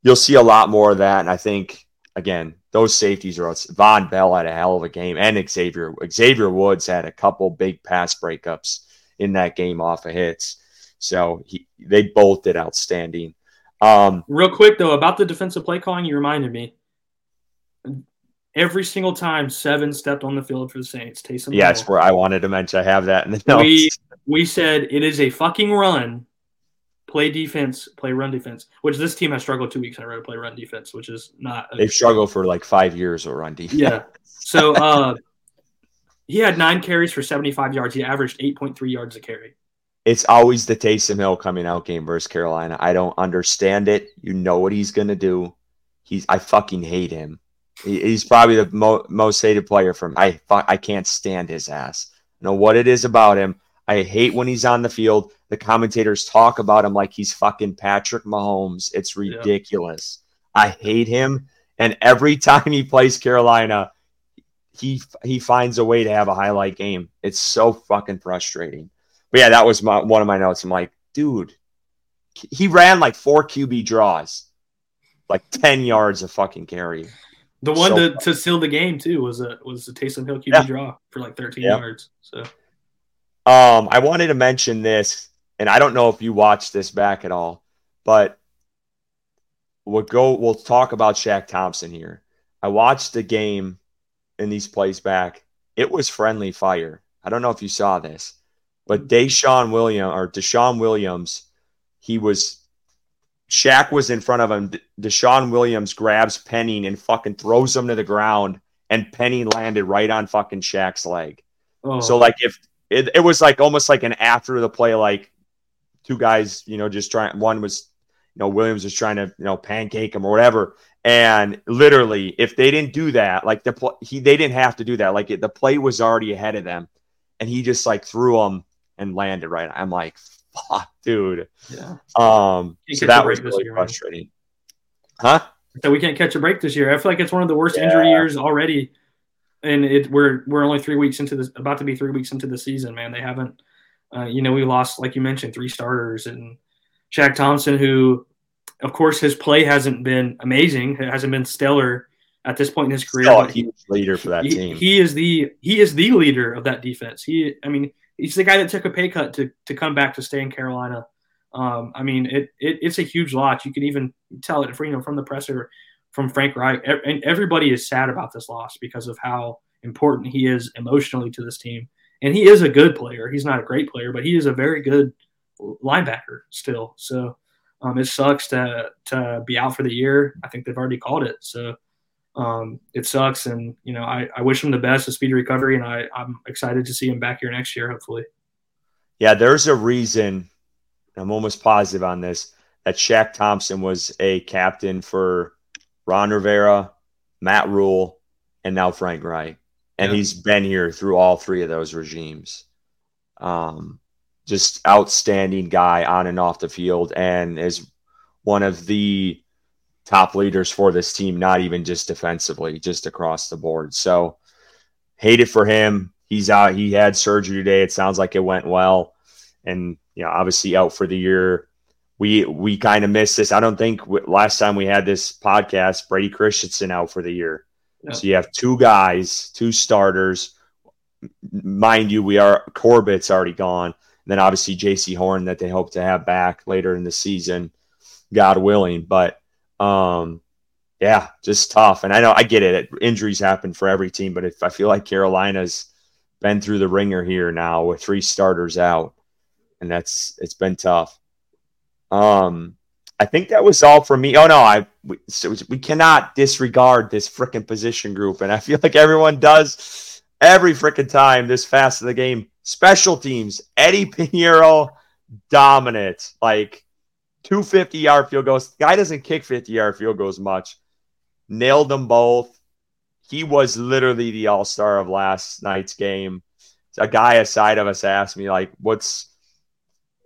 you'll see a lot more of that. And I think, again, those safeties are – Von Bell had a hell of a game, and Xavier Woods had a couple big pass breakups in that game off of hits. So they both did outstanding. Real quick, though, about the defensive play calling, you reminded me. Every single time Seven stepped on the field for the Saints, Taysom Hill. Yeah, that's where I wanted to mention. I have that in the notes. We said it is a fucking run, play defense, play run defense, which this team has struggled 2 weeks in a row to play run defense, which is not – They've struggled for like 5 years with run defense. Yeah. So – he had 9 carries for 75 yards. He averaged 8.3 yards a carry. It's always the Taysom Hill coming out game versus Carolina. I don't understand it. You know what he's going to do. I fucking hate him. He's probably the most hated player I can't stand his ass. know what it is about him. I hate when he's on the field. The commentators talk about him like he's fucking Patrick Mahomes. It's ridiculous. Yeah. I hate him. And every time he plays Carolina, he finds a way to have a highlight game. It's so fucking frustrating. But yeah, that was one of my notes. I'm like, dude, he ran like 4 QB draws, like 10 yards of fucking carry. The one to seal the game too was a Taysom Hill QB draw for like 13 yards. So, I wanted to mention this, and I don't know if you watched this back at all, but we'll talk about Shaq Thompson here. I watched the game in these plays back. It was friendly fire. I don't know if you saw this, but Deshaun Williams, Shaq was in front of him. Deshaun Williams grabs Penny and fucking throws him to the ground, and Penny landed right on fucking Shaq's leg. Oh. So like if it was like almost like an after the play, like two guys, just trying. One was, Williams was trying to, pancake him or whatever. And literally, if they didn't do that, like they didn't have to do that. Like the play was already ahead of them, and he just like threw him and landed right. I'm like, fuck, dude. Yeah. So that was really frustrating. Huh? So we can't catch a break this year. I feel like it's one of the worst injury years already, and we're only 3 weeks into this, about to be 3 weeks into the season. Man, they haven't. We lost, like you mentioned, 3 starters and Shaq Thompson, who, of course, his play hasn't been amazing. It hasn't been stellar at this point in his career. Still a huge leader for that team. He is the leader of that defense. He's the guy that took a pay cut to come back to stay in Carolina. It's a huge loss. You can even tell it from the presser, from Frank Reich. And everybody is sad about this loss because of how important he is emotionally to this team. And he is a good player. He's not a great player, but he is a very good linebacker still. So it sucks to be out for the year. I think they've already called it. So it sucks, and I wish him the best, a speedy recovery, and I'm excited to see him back here next year, hopefully. Yeah, there's a reason, I'm almost positive on this, that Shaq Thompson was a captain for Ron Rivera, Matt Rule, and now Frank Reich. And he's been here through all 3 of those regimes. Just outstanding guy on and off the field, and is one of the top leaders for this team, not even just defensively, just across the board. So hate it for him. He's out. He had surgery today. It sounds like it went well. And, obviously out for the year. We kind of missed this. I don't think last time we had this podcast, Brady Christensen out for the year. No. So you have 2 guys, 2 starters. Mind you, Corbett's already gone. And then obviously JC Horn that they hope to have back later in the season, God willing. But just tough. And I know I get it. Injuries happen for every team, but I feel like Carolina's been through the ringer here now with 3 starters out, and it's been tough. I think that was all for me. Oh no, we cannot disregard this freaking position group. And I feel like everyone does every freaking time this fast of the game. Special teams, Eddie Pinheiro dominant, like 2 50-yard field goals. Guy doesn't kick 50-yard field goals much. Nailed them both. He was literally the all-star of last night's game. A guy aside of us asked me, like,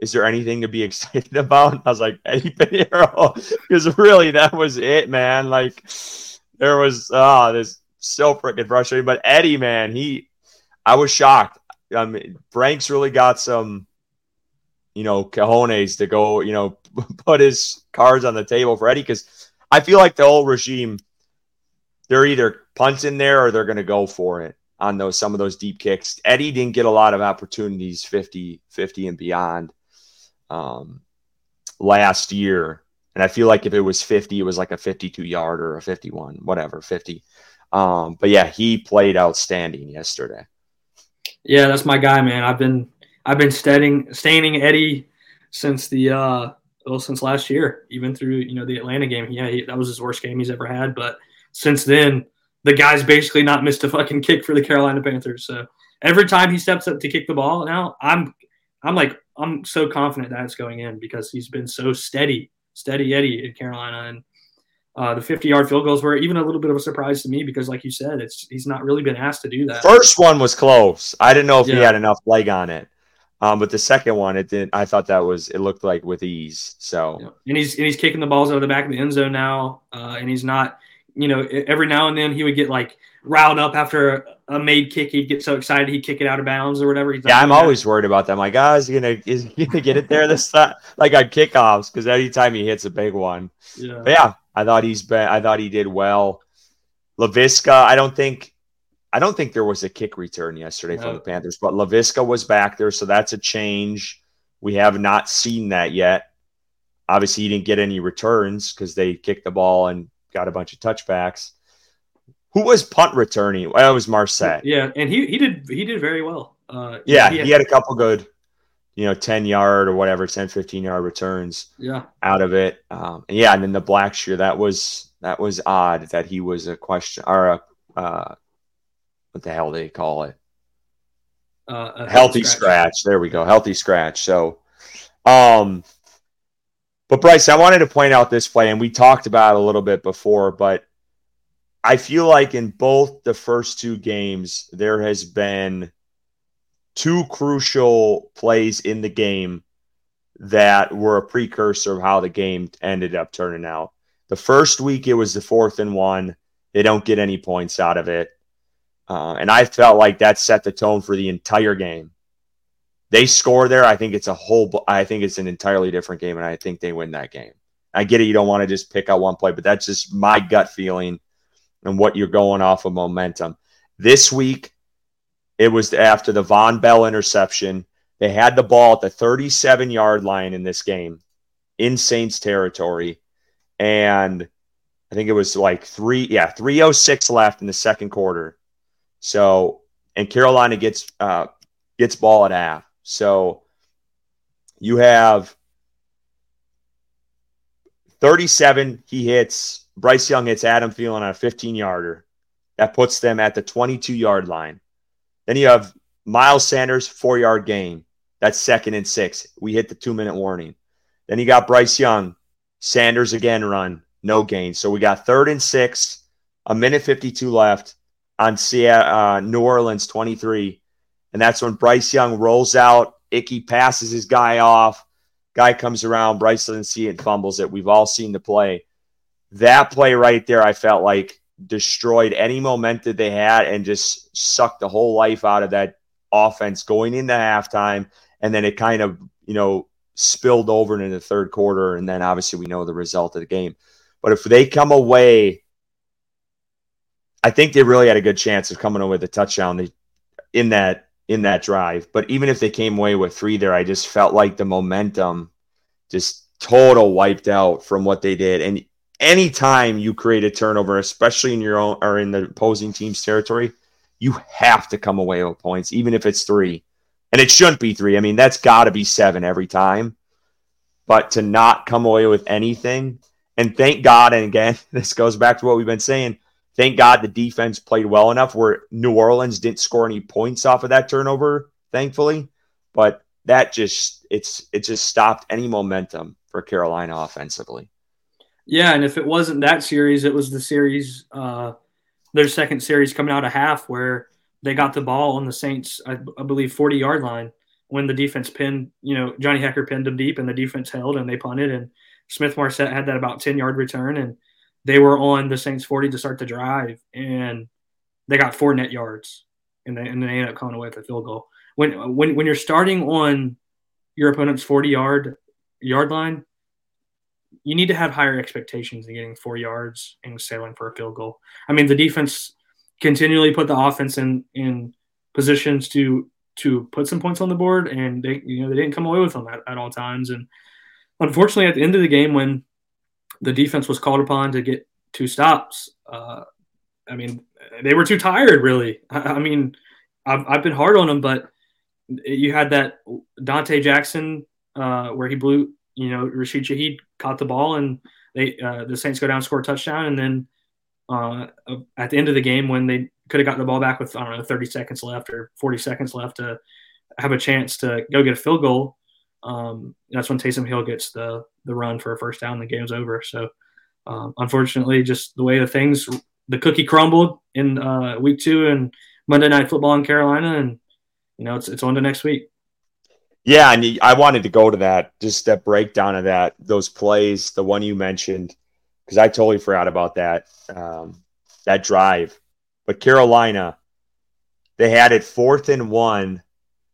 is there anything to be excited about? And I was like, Eddie Pinheiro. Because really, that was it, man. Like, there was, this so freaking frustrating. But Eddie, man, I was shocked. I mean, Frank's really got some, cojones to go, put his cards on the table for Eddie, because I feel like the whole regime, they're either punting there or they're going to go for it on some of those deep kicks. Eddie didn't get a lot of opportunities, 50 and beyond last year. And I feel like if it was 50, it was like a 52-yard or a 51, whatever, 50. But yeah, he played outstanding yesterday. Yeah, that's my guy, man. I've been staining Eddie since since last year, even through the Atlanta game. Yeah, that was his worst game he's ever had. But since then, the guy's basically not missed a fucking kick for the Carolina Panthers. So every time he steps up to kick the ball, now I'm so confident that it's going in because he's been so steady Eddie in Carolina. And The 50-yard field goals were even a little bit of a surprise to me because, like you said, he's not really been asked to do that. First one was close. I didn't know if he had enough leg on it. But the second one, it didn't. I thought it looked like with ease. So and he's kicking the balls out of the back of the end zone now, and he's not. You know, every now and then he would get like riled up after a made kick. He'd get so excited he'd kick it out of bounds or whatever. He's I'm always worried about that. My guy's is he gonna get it there this time? Like on kickoffs, because every time he hits a big one. Yeah. But yeah, I thought he did well. LaViska, I don't think there was a kick return yesterday from the Panthers, but LaViska was back there, so that's a change. We have not seen that yet. Obviously, he didn't get any returns because they kicked the ball and got a bunch of touchbacks. Who was punt returning? Well, it was Marcet. Yeah, and he did very well. He had a couple good, 10-yard or whatever, 10, 15-yard returns out of it. And then the Blackshear, that was odd that he was a question or a what the hell do they call it? A healthy scratch. There we go. Healthy scratch. So, but Bryce, I wanted to point out this play, and we talked about it a little bit before, but I feel like in both the first two games, there has been two crucial plays in the game that were a precursor of how the game ended up turning out. The first week, it was the 4th and 1. They don't get any points out of it. And I felt like that set the tone for the entire game. They score there. I think it's an entirely different game, and I think they win that game. I get it. You don't want to just pick out one play, but that's just my gut feeling and what you're going off of momentum. This week, it was after the Von Bell interception. They had the ball at the 37-yard line in this game in Saints territory, and I think it was like 3:06 left in the second quarter. So, and Carolina gets ball at half. So you have 37. Bryce Young hits Adam Thielen on a 15-yarder. That puts them at the 22-yard line. Then you have Miles Sanders, 4-yard gain. That's 2nd and 6. We hit the 2-minute warning. Then you got Bryce Young. Sanders again run. No gain. So we got 3rd and 6, 1:52 left on New Orleans 23. And that's when Bryce Young rolls out. Icky passes his guy off. Guy comes around. Bryce doesn't see it and fumbles it. We've all seen the play. That play right there, I felt like, destroyed any momentum they had and just sucked the whole life out of that offense going into halftime. And then it kind of, spilled over into the third quarter. And then obviously we know the result of the game. But if they come away, I think they really had a good chance of coming away with a touchdown in that drive. But even if they came away with 3 there, I just felt like the momentum just total wiped out from what they did. And anytime you create a turnover, especially in your own or in the opposing team's territory, you have to come away with points, even if it's 3. And it shouldn't be 3. I mean, that's got to be 7 every time. But to not come away with anything, and thank God, and again, this goes back to what we've been saying, thank God the defense played well enough where New Orleans didn't score any points off of that turnover, thankfully. But that just stopped any momentum for Carolina offensively. Yeah, and if it wasn't that series, it was the series, their second series coming out of half where they got the ball on the Saints, I believe, 40-yard line when the defense pinned, Johnny Hecker pinned them deep and the defense held and they punted. And Smith Marset had that about 10-yard return and they were on the Saints 40 to start the drive, and they got 4 net yards, and they ended up coming away with a field goal. When you're starting on your opponent's 40-yard line, you need to have higher expectations than getting 4 yards and sailing for a field goal. I mean, the defense continually put the offense in positions to put some points on the board, and they didn't come away with them at all times. And unfortunately, at the end of the game, when the defense was called upon to get 2 stops, they were too tired, really. I've been hard on them, but you had that Dante Jackson where he blew, Rashid Shaheed caught the ball, and the Saints go down, score a touchdown. And then at the end of the game when they could have gotten the ball back with, 30 seconds left or 40 seconds left to have a chance to go get a field goal, that's when Taysom Hill gets the run for a first down. The game's over. So Unfortunately, just the way the things, the cookie crumbled in week two and Monday Night Football in Carolina, and you know it's on to next week. Yeah, and I wanted to go to that, just that breakdown of that, those plays, the one you mentioned, because I totally forgot about that, that drive. But Carolina, they had it 4th and 1, and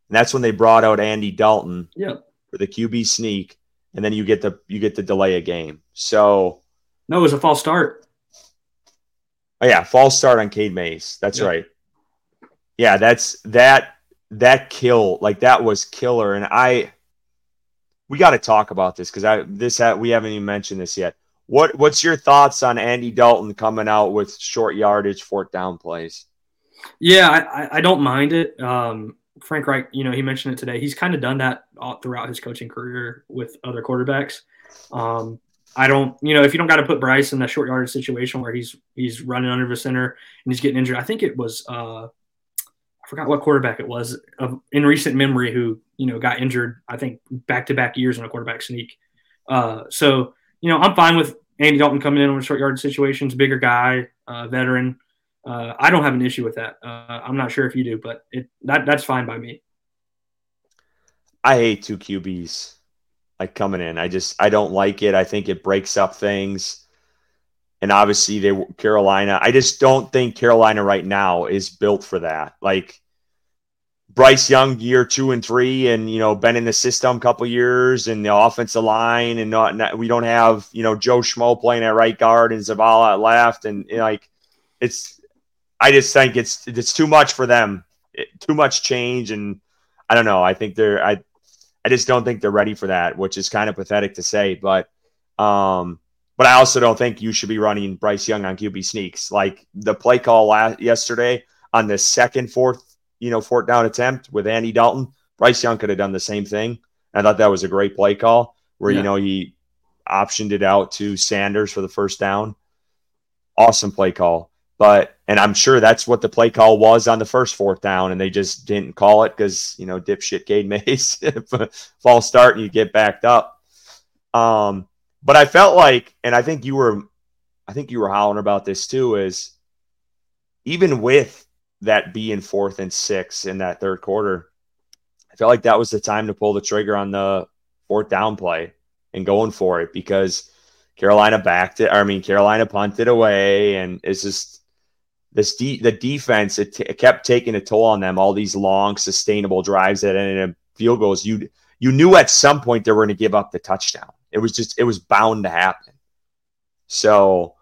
that's when they brought out Andy Dalton for the QB sneak, and then you get to delay a game. So no, it was a false start. Oh yeah, false start on Cade Mays. That's right. Yeah, that's that kill, like that was killer. And we got to talk about this because we haven't even mentioned this yet. What's your thoughts on Andy Dalton coming out with short yardage 4th down plays? Yeah, I don't mind it. Frank Reich, he mentioned it today. He's kind of done that throughout his coaching career with other quarterbacks. I don't, if you don't got to put Bryce in that short yardage situation where he's running under the center and he's getting injured. I think it was I forgot what quarterback it was in recent memory who got injured. I think back-to-back years in a quarterback sneak. So. I'm fine with Andy Dalton coming in on short yardage situations, bigger guy, veteran. I don't have an issue with that. I'm not sure if you do, but that's fine by me. I hate 2 QBs coming in. I don't like it. I think it breaks up things. And obviously Carolina, I just don't think Carolina right now is built for that. Bryce Young, year 2 and 3, and been in the system a couple years, and the offensive line, and we don't have Joe Schmo playing at right guard and Zavala at left, and it's. I just think it's too much for them, too much change, and I don't know. I think I just don't think they're ready for that, which is kind of pathetic to say, but I also don't think you should be running Bryce Young on QB sneaks. Like the play call yesterday on the second fourth down attempt with Andy Dalton, Bryce Young could have done the same thing. I thought that was a great play call where, he optioned it out to Sanders for the 1st down. Awesome play call. And I'm sure that's what the play call was on the first 4th down. And they just didn't call it because, dipshit Cade Mays, false start and you get backed up. But I felt like, and I think you were hollering about this too, is even with that being 4th and 6 in that third quarter, I felt like that was the time to pull the trigger on the 4th down play and going for it because Carolina punted away, and it's just the defense, it kept taking a toll on them, all these long, sustainable drives that ended in field goals. You knew at some point they were going to give up the touchdown. It was bound to happen. So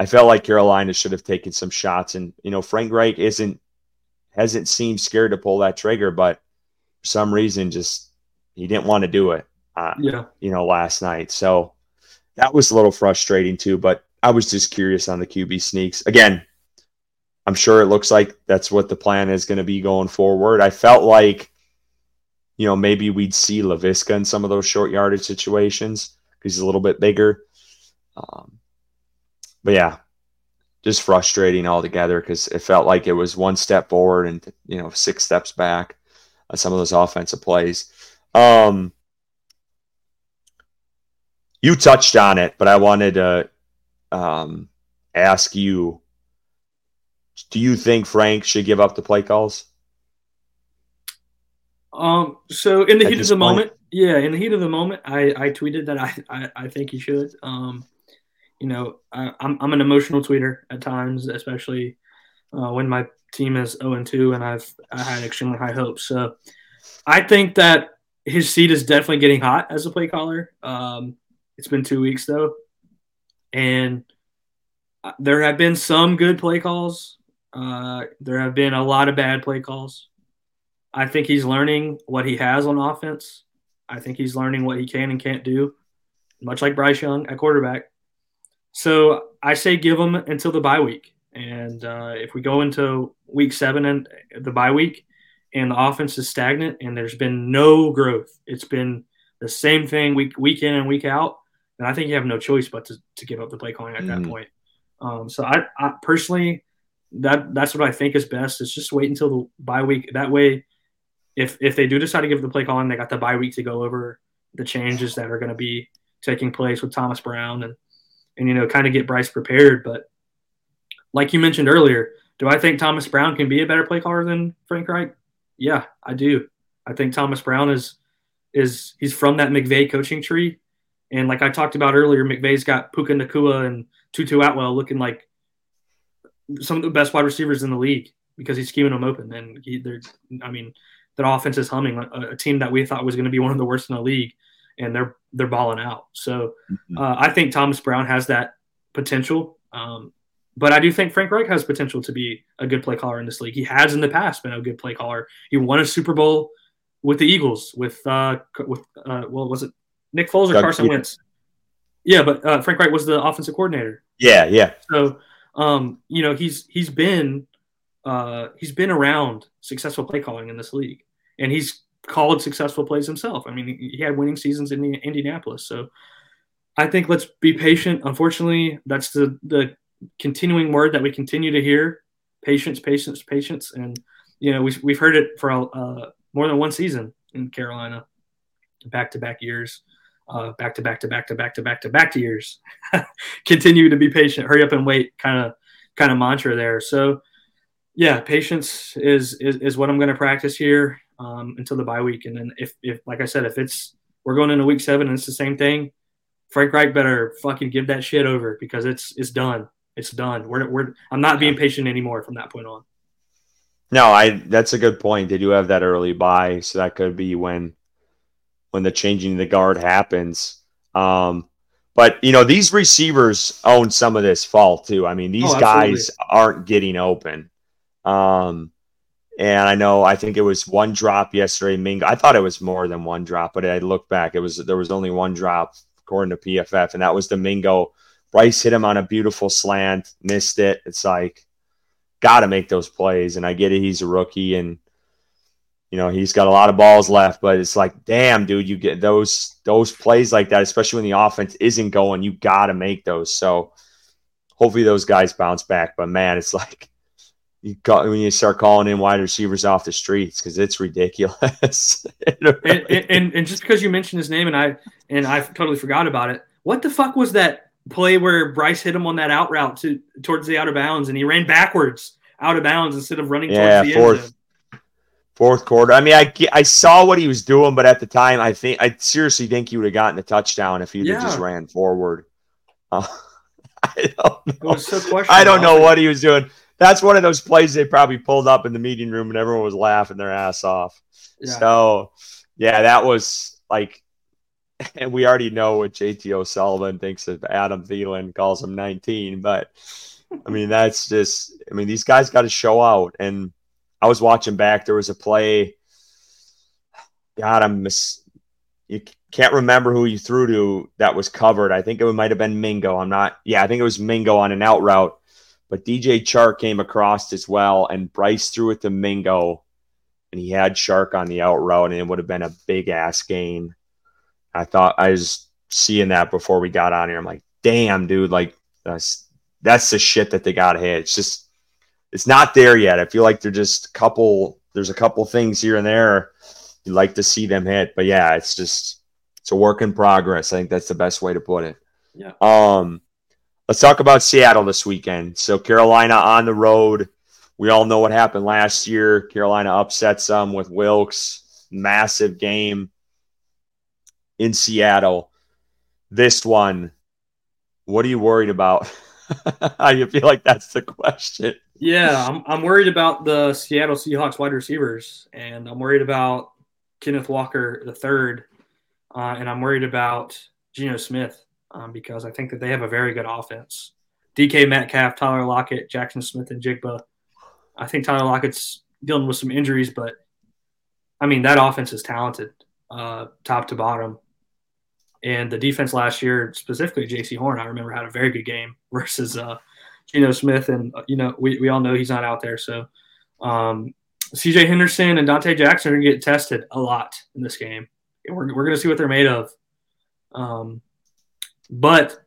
I felt like Carolina should have taken some shots, and Frank Reich hasn't seemed scared to pull that trigger, but for some reason, just he didn't want to do it. Last night, so that was a little frustrating too. But I was just curious on the QB sneaks. Again, I'm sure it looks like that's what the plan is going to be going forward. I felt like maybe we'd see LaViska in some of those short yardage situations because he's a little bit bigger. But yeah, just frustrating altogether because it felt like it was one step forward and 6 steps back on some of those offensive plays. You touched on it, but I wanted to ask you: do you think Frank should give up the play calls? So in the heat of the moment, I tweeted that I think he should. I'm an emotional tweeter at times, especially when my team is 0-2 and I had extremely high hopes. So I think that his seat is definitely getting hot as a play caller. It's been 2 weeks, though, and there have been some good play calls. There have been a lot of bad play calls. I think he's learning what he has on offense. I think he's learning what he can and can't do, much like Bryce Young at quarterback. So I say give them until the bye week. And if we go into week 7 and the bye week and the offense is stagnant and there's been no growth, it's been the same thing week in and week out, then I think you have no choice but to give up the play calling at that point. So I personally, that's what I think is best, is just wait until the bye week. That way, if they do decide to give the play calling, they got the bye week to go over the changes that are going to be taking place with Thomas Brown and and, you know, kind of get Bryce prepared. But like you mentioned earlier, do I think Thomas Brown can be a better play caller than Frank Reich? Yeah, I do. I think Thomas Brown is he's from that McVay coaching tree. And like I talked about earlier, McVay's got Puka Nacua and Tutu Atwell looking like some of the best wide receivers in the league because he's scheming them open. And that offense is humming. A team that we thought was going to be one of the worst in the league, and they're balling out. So I think Thomas Brown has that potential. But I do think Frank Reich has potential to be a good play caller in this league. He has in the past been a good play caller. He won a Super Bowl with the Eagles was it Nick Foles or Carson Wentz? Yeah, but Frank Reich was the offensive coordinator. Yeah. So he's been around successful play calling in this league, and he's called successful plays himself. I mean, he had winning seasons in Indianapolis. So I think let's be patient. Unfortunately, that's the continuing word that we continue to hear: patience. And we've heard it for more than one season in Carolina, back-to-back years, back-to-back years. Continue to be patient, hurry up and wait, kind of mantra there. So yeah, patience is what I'm going to practice here until the bye week. And then if like I said, if we're going into week 7 and it's the same thing, Frank Reich better fucking give that shit over, because it's done. It's done. I'm not being patient anymore from that point on. No, that's a good point. They do have that early bye, so that could be when the changing of the guard happens. But these receivers own some of this fault too. I mean, these guys aren't getting open. And I think it was one drop yesterday. Mingo, I thought it was more than one drop, but I looked back, there was only one drop according to PFF, and that was the Mingo. Bryce hit him on a beautiful slant, missed it. It's like, got to make those plays. And I get it, he's a rookie, and he's got a lot of balls left, but it's like, damn, dude, you get those plays like that, especially when the offense isn't going, you got to make those. So hopefully those guys bounce back. But man, it's like when you start calling in wide receivers off the streets, because it's ridiculous. and just because you mentioned his name and I totally forgot about it, what the fuck was that play where Bryce hit him on that out route towards the out of bounds, and he ran backwards out of bounds instead of running towards the end zone? Fourth quarter. I mean, I saw what he was doing, but at the time, I seriously think he would have gotten the touchdown if he just ran forward. I don't know. It was so questionable. I don't know what he was doing. That's one of those plays they probably pulled up in the meeting room and everyone was laughing their ass off. Yeah. So, yeah, that was like, and we already know what JT O'Sullivan thinks of Adam Thielen, calls him 19. But, I mean, that's just, I mean, these guys got to show out. And I was watching back. There was a play. God, you can't remember who you threw to that was covered. I think it might have been Mingo. I think it was Mingo on an out route. But DJ Chark came across as well, and Bryce threw it to Mingo, and he had Chark on the out route, and it would have been a big-ass gain. I thought, I was seeing that before we got on here. I'm like, damn, dude, like that's the shit that they got hit. It's just, it's not there yet. I feel like they're just there's a couple things here and there you'd like to see them hit. But yeah, it's a work in progress. I think that's the best way to put it. Yeah. Let's talk about Seattle this weekend. So Carolina on the road. We all know what happened last year. Carolina upsets them with Wilkes. Massive game in Seattle. This one, what are you worried about? I feel like that's the question. Yeah, I'm worried about the Seattle Seahawks wide receivers, and I'm worried about Kenneth Walker III, and I'm worried about Geno Smith, because I think that they have a very good offense. DK Metcalf, Tyler Lockett, Jackson Smith, and Jigba. I think Tyler Lockett's dealing with some injuries, but, I mean, that offense is talented top to bottom. And the defense last year, specifically J.C. Horn, I remember had a very good game versus Geno Smith. And, we all know he's not out there. So CJ Henderson and Dante Jackson are going to get tested a lot in this game. We're going to see what they're made of. But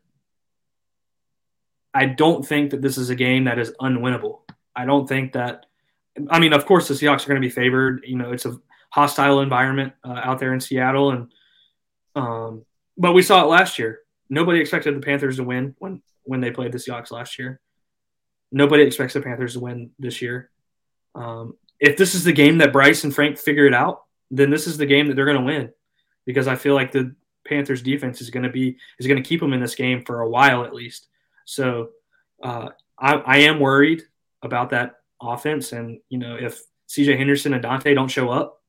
I don't think that this is a game that is unwinnable. I don't think that – I mean, of course, the Seahawks are going to be favored. It's a hostile environment out there in Seattle. And but we saw it last year. Nobody expected the Panthers to win when they played the Seahawks last year. Nobody expects the Panthers to win this year. If this is the game that Bryce and Frank figure it out, then this is the game that they're going to win, because I feel like the Panthers defense is going to keep them in this game for a while at least. So I am worried about that offense. And, you know, if CJ Henderson and Dante don't show up,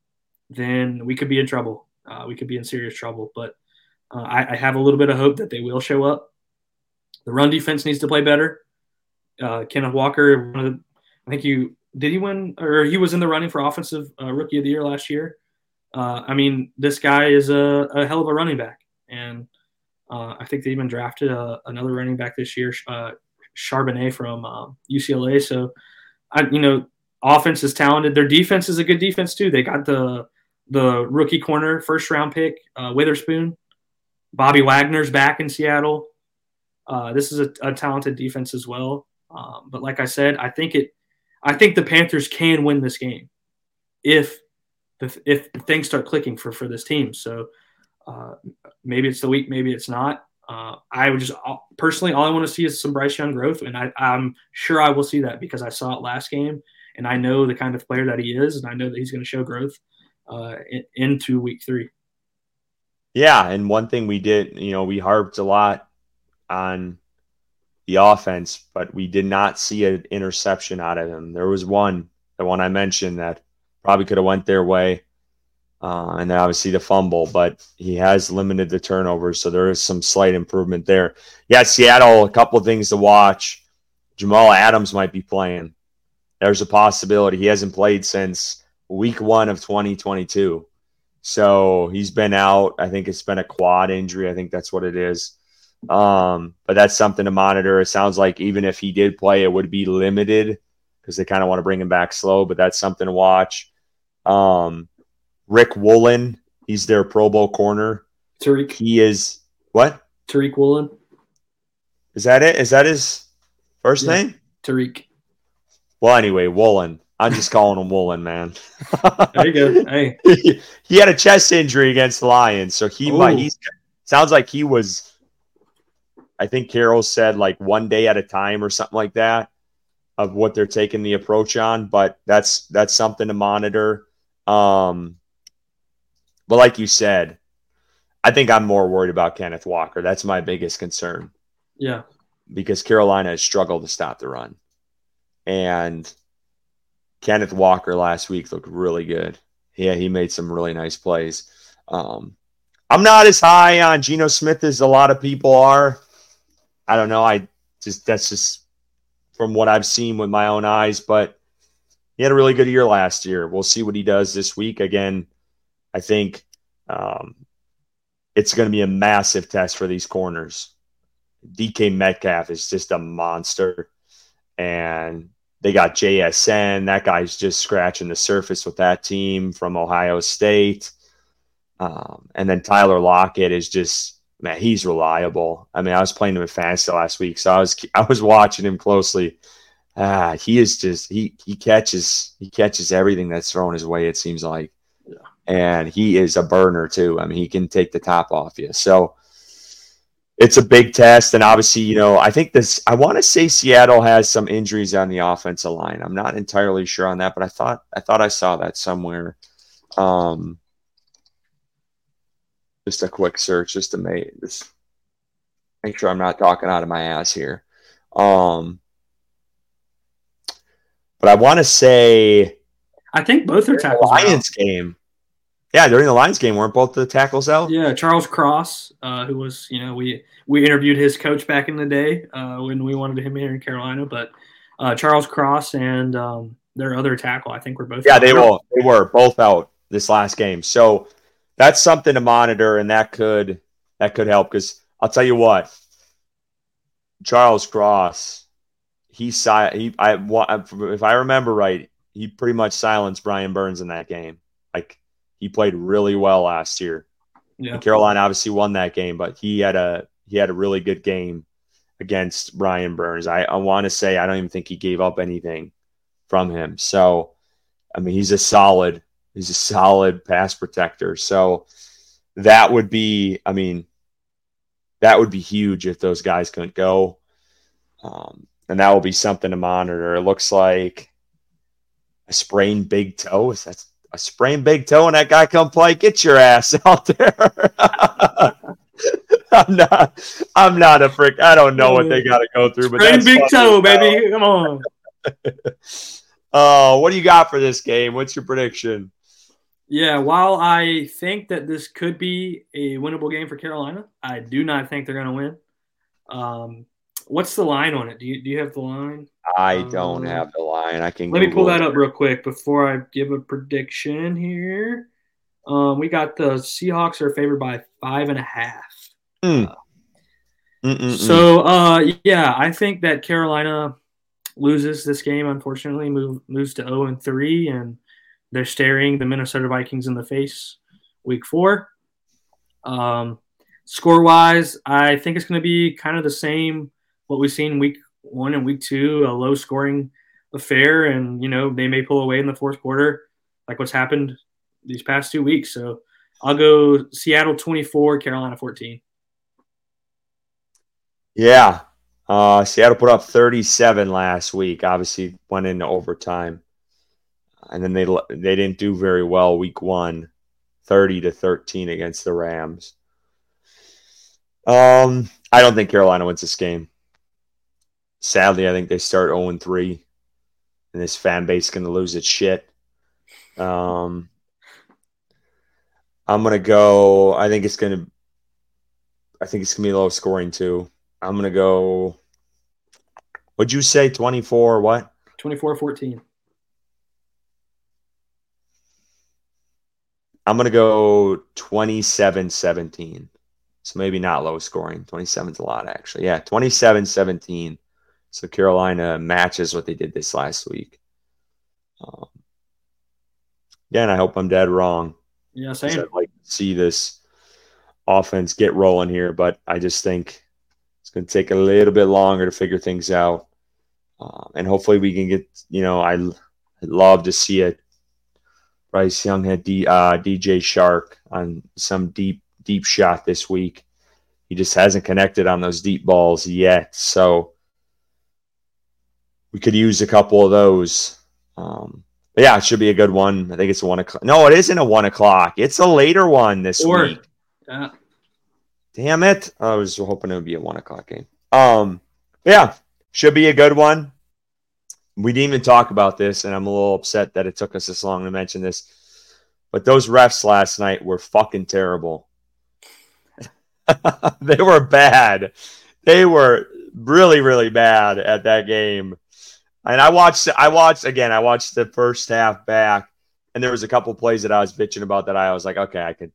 then we could be in trouble. We could be in serious trouble. But I have a little bit of hope that they will show up. The run defense needs to play better. Kenneth Walker, he was in the running for offensive rookie of the year last year. This guy is a hell of a running back. And I think they even drafted another running back this year, Charbonnet from UCLA. So, offense is talented. Their defense is a good defense too. They got the rookie corner, first-round pick, Witherspoon. Bobby Wagner's back in Seattle. This is a talented defense as well. But like I said, I think the Panthers can win this game if things start clicking for this team. So maybe it's the week, maybe it's not. Personally, all I want to see is some Bryce Young growth, and I'm sure I will see that because I saw it last game, and I know the kind of player that he is, and I know that he's going to show growth into week three. Yeah, and one thing we did, we harped a lot on the offense, but we did not see an interception out of him. There was one, the one I mentioned, that probably could have went their way. And then obviously the fumble, but he has limited the turnovers, so there is some slight improvement there. Yeah, Seattle, a couple of things to watch. Jamal Adams might be playing. There's a possibility. He hasn't played since week one of 2022. So he's been out. I think it's been a quad injury. I think that's what it is. But that's something to monitor. It sounds like even if he did play, it would be limited because they kind of want to bring him back slow, but that's something to watch. Rick Woolen, he's their Pro Bowl corner. Tariq. He is what? Tariq Woolen. Is that it? Is that his first name? Tariq. Well, anyway, Woolen. I'm just calling him Woolen, man. There you go. Hey. He had a chest injury against the Lions, so he sounds like he was. I think Carroll said like one day at a time or something like that of what they're taking the approach on, but that's something to monitor. But like you said, I think I'm more worried about Kenneth Walker. That's my biggest concern. Yeah. Because Carolina has struggled to stop the run. And Kenneth Walker last week looked really good. Yeah, he made some really nice plays. I'm not as high on Geno Smith as a lot of people are. I don't know. That's just from what I've seen with my own eyes, but he had a really good year last year. We'll see what he does this week. Again, I think it's going to be a massive test for these corners. DK Metcalf is just a monster. And they got JSN. That guy's just scratching the surface with that team from Ohio State. And then Tyler Lockett is just, man, he's reliable. I mean, I was playing him in fantasy last week, so I was watching him closely. He is just he catches everything that's thrown his way, it seems like. Yeah. And he is a burner too. I mean, he can take the top off you. So it's a big test. And obviously, I think I want to say Seattle has some injuries on the offensive line. I'm not entirely sure on that, but I thought I saw that somewhere. Just a quick search, just to make sure I'm not talking out of my ass here. But I want to say, I think both are tackles. Lions game, yeah. During the Lions game, weren't both the tackles out? Yeah, Charles Cross, who was, we interviewed his coach back in the day when we wanted him here in Carolina. But Charles Cross and their other tackle, I think, were both. Yeah, they were both out this last game. So that's something to monitor, and that could help, because I'll tell you what, Charles Cross. If I remember right, he pretty much silenced Brian Burns in that game. Like, he played really well last year. Yeah. Carolina obviously won that game, but he had a really good game against Brian Burns. I want to say I don't even think he gave up anything from him. So, I mean, he's a solid pass protector. So that would be, that would be huge if those guys couldn't go. And that will be something to monitor. It looks like a sprained big toe. Is that a sprained big toe? And that guy come play, get your ass out there. I'm not a frick. I don't know what they got to go through. But sprained big toe, baby. Come on. What do you got for this game? What's your prediction? Yeah, while I think that this could be a winnable game for Carolina, I do not think they're going to win. What's the line on it? Do you have the line? I don't have the line. I can. Let Google me pull that up real quick before I give a prediction here. We got the Seahawks are favored by 5.5. So, I think that Carolina loses this game, unfortunately, moves to 0-3, and they're staring the Minnesota Vikings in the face week 4. Score-wise, I think it's going to be kind of the same what we've seen week 1 and week 2, a low-scoring affair, and, you know, they may pull away in the fourth quarter like what's happened these past 2 weeks. So I'll go Seattle 24, Carolina 14. Yeah. Seattle put up 37 last week, obviously went into overtime. And then they didn't do very well week 1, 30-13 against the Rams. I don't think Carolina wins this game. Sadly, I think they start 0-3, and this fan base is going to lose its shit. I'm going to go – I think it's going to be low scoring too. I'm going to go – would you say 24 what? 24-14. I'm going to go 27-17. So maybe not low scoring. 27's a lot, actually. Yeah, 27-17. So Carolina matches what they did this last week. And I hope I'm dead wrong. Yeah, same. I'd like to see this offense get rolling here, but I just think it's going to take a little bit longer to figure things out. And hopefully we can get, you know, I'd love to see it. Bryce Young had DJ Chark on some deep shot this week. He just hasn't connected on those deep balls yet. So we could use a couple of those. But yeah, it should be a good one. I think it's 1 o'clock. No, it isn't a 1 o'clock. It's a later one this week. Yeah. Damn it. I was hoping it would be a 1 o'clock game. Yeah, should be a good one. We didn't even talk about this, and I'm a little upset that it took us this long to mention this. But those refs last night were fucking terrible. They were bad. They were really, really bad at that game. And I watched the first half back, and there was a couple plays that I was bitching about that I was like, okay, I could.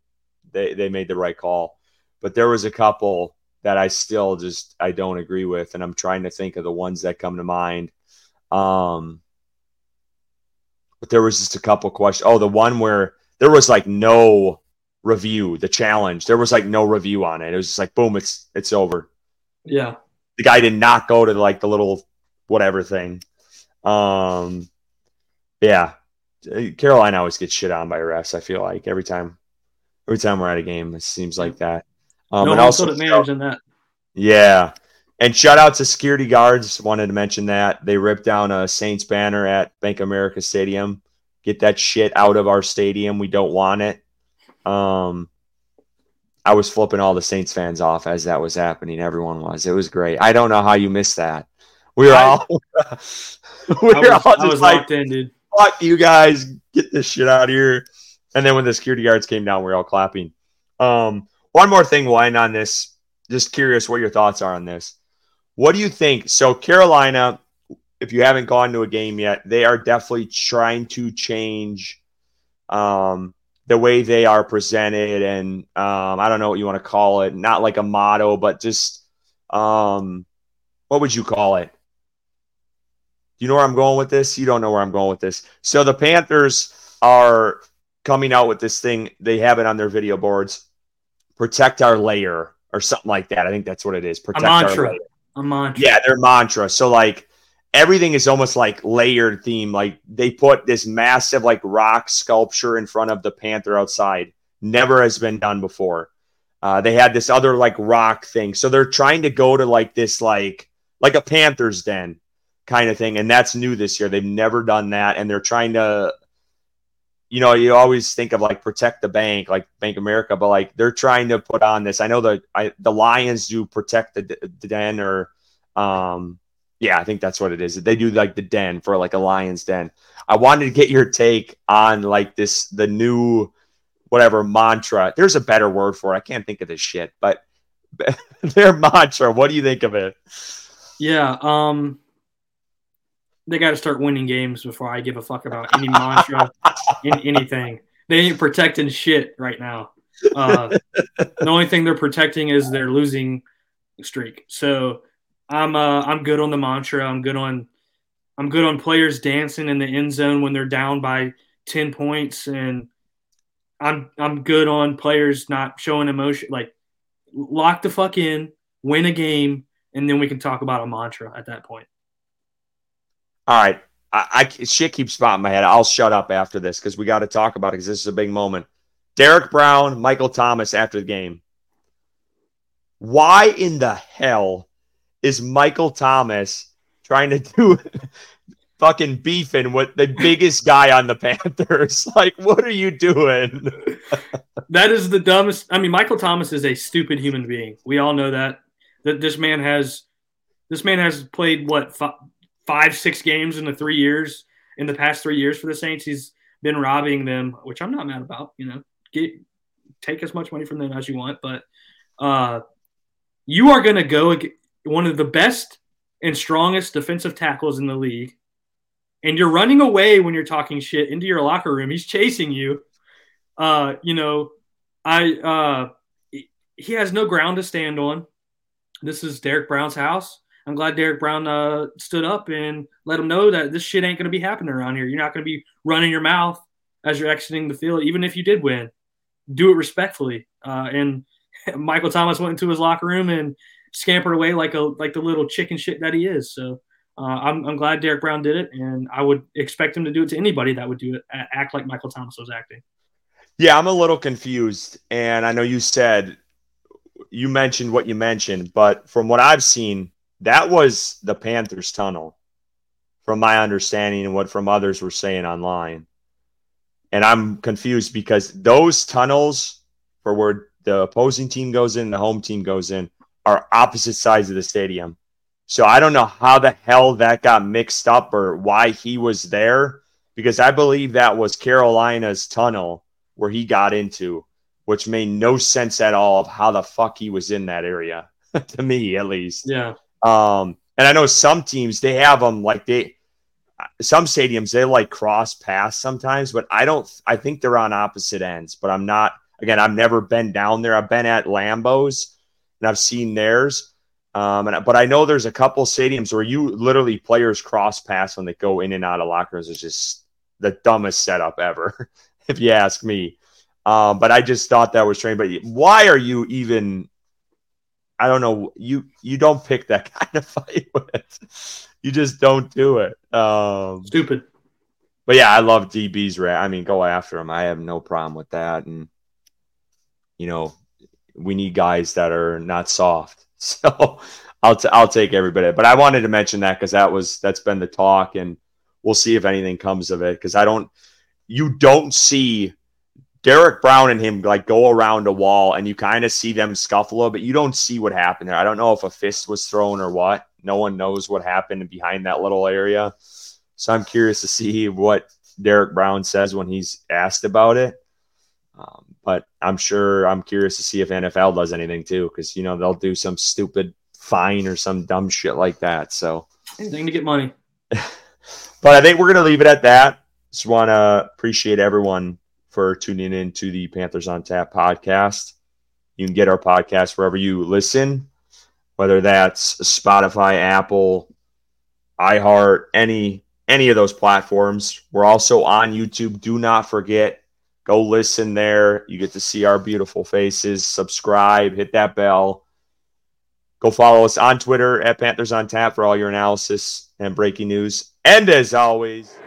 They made the right call. But there was a couple that I still just I don't agree with, and I'm trying to think of the ones that come to mind. But there was just a couple questions. Oh, the one where there was like no review, the challenge. There was like no review on it. It was just like, boom, it's over. Yeah. The guy did not go to like the little whatever thing. Yeah. Carolina always gets shit on by refs. I feel like every time we're at a game, it seems like that. No, and also managing that. Yeah. And shout out to security guards. Wanted to mention that. They ripped down a Saints banner at Bank of America Stadium. Get that shit out of our stadium. We don't want it. I was flipping all the Saints fans off as that was happening. Everyone was. It was great. I don't know how you missed that. We were all just locked in, dude. Fuck you guys. Get this shit out of here. And then when the security guards came down, we were all clapping. One more thing, Wayne, on this. Just curious what your thoughts are on this. What do you think? So Carolina, if you haven't gone to a game yet, they are definitely trying to change the way they are presented. And I don't know what you want to call it. Not like a motto, but just what would you call it? You know where I'm going with this? You don't know where I'm going with this. So the Panthers are coming out with this thing. They have it on their video boards. Protect our layer. Or something like that. I think that's what it is. Protect our layer. A mantra. Yeah, their mantra. So, like, everything is almost, like, layered theme. Like, they put this massive, like, rock sculpture in front of the Panther outside. Never has been done before. They had this other like rock thing. So they're trying to go to like this, like a Panthers den kind of thing. And that's new this year. They've never done that. And they're trying to, you know, you always think of like protect the bank, like Bank of America, but like they're trying to put on this. I know the Lions do protect the den or, yeah, I think that's what it is. They do like the den for like a Lion's den. I wanted to get your take on like this, the new whatever mantra. There's a better word for it. I can't think of this shit, but their mantra. What do you think of it? Yeah, they got to start winning games before I give a fuck about any mantra in anything. They ain't protecting shit right now. The only thing they're protecting is their losing streak. So I'm good on the mantra. I'm good on players dancing in the end zone when they're down by 10 points, and I'm good on players not showing emotion. Like, lock the fuck in, win a game, and then we can talk about a mantra at that point. All right, I shit keeps popping my head. I'll shut up after this because we got to talk about it because this is a big moment. Derek Brown, Michael Thomas after the game. Why in the hell is Michael Thomas trying to do fucking beefing with the biggest guy on the Panthers? Like, what are you doing? That is the dumbest. I mean, Michael Thomas is a stupid human being. We all know that. That this man has played what, 5-6 games in the 3 years, in the past 3 years for the Saints. He's been robbing them, which I'm not mad about, you know, take as much money from them as you want, but you are going to go against one of the best and strongest defensive tackles in the league, and you're running away when you're talking shit into your locker room. He's chasing you. He has no ground to stand on. This is Derek Brown's house. I'm glad Derek Brown stood up and let him know that this shit ain't going to be happening around here. You're not going to be running your mouth as you're exiting the field, even if you did win. Do it respectfully. And Michael Thomas went into his locker room and scampered away like the little chicken shit that he is. So I'm glad Derek Brown did it, and I would expect him to do it to anybody that would do it, act like Michael Thomas was acting. Yeah, I'm a little confused, and I know you mentioned what you mentioned, but from what I've seen, that was the Panthers tunnel, from my understanding and what from others were saying online. And I'm confused because those tunnels for where the opposing team goes in, the home team goes in, are opposite sides of the stadium. So I don't know how the hell that got mixed up or why he was there, because I believe that was Carolina's tunnel where he got into, which made no sense at all of how the fuck he was in that area, to me at least. Yeah. And I know some teams, they have them like some stadiums, they like cross paths sometimes, but I think they're on opposite ends, but I've never been down there. I've been at Lambeau's and I've seen theirs. But I know there's a couple stadiums where you literally players cross paths when they go in and out of locker rooms. It's just the dumbest setup ever, if you ask me. But I just thought that was strange. But why are you even, I don't know. You don't pick that kind of fight with. You just don't do it. Stupid. But yeah, I love DB's rant. I mean, go after him. I have no problem with that. And you know, we need guys that are not soft. So I'll take everybody. But I wanted to mention that because that's been the talk, and we'll see if anything comes of it. Because you don't see Derek Brown and him like go around a wall, and you kind of see them scuffle a little bit. You don't see what happened there. I don't know if a fist was thrown or what. No one knows what happened behind that little area. So I'm curious to see what Derek Brown says when he's asked about it. But I'm curious to see if NFL does anything too, because, you know, they'll do some stupid fine or some dumb shit like that. So anything to get money. But I think we're going to leave it at that. Just want to appreciate everyone for tuning in to the Panthers on Tap podcast. You can get our podcast wherever you listen, whether that's Spotify, Apple, iHeart, any of those platforms. We're also on YouTube. Do not forget, go listen there. You get to see our beautiful faces. Subscribe, hit that bell. Go follow us on Twitter at Panthers on Tap for all your analysis and breaking news. And as always...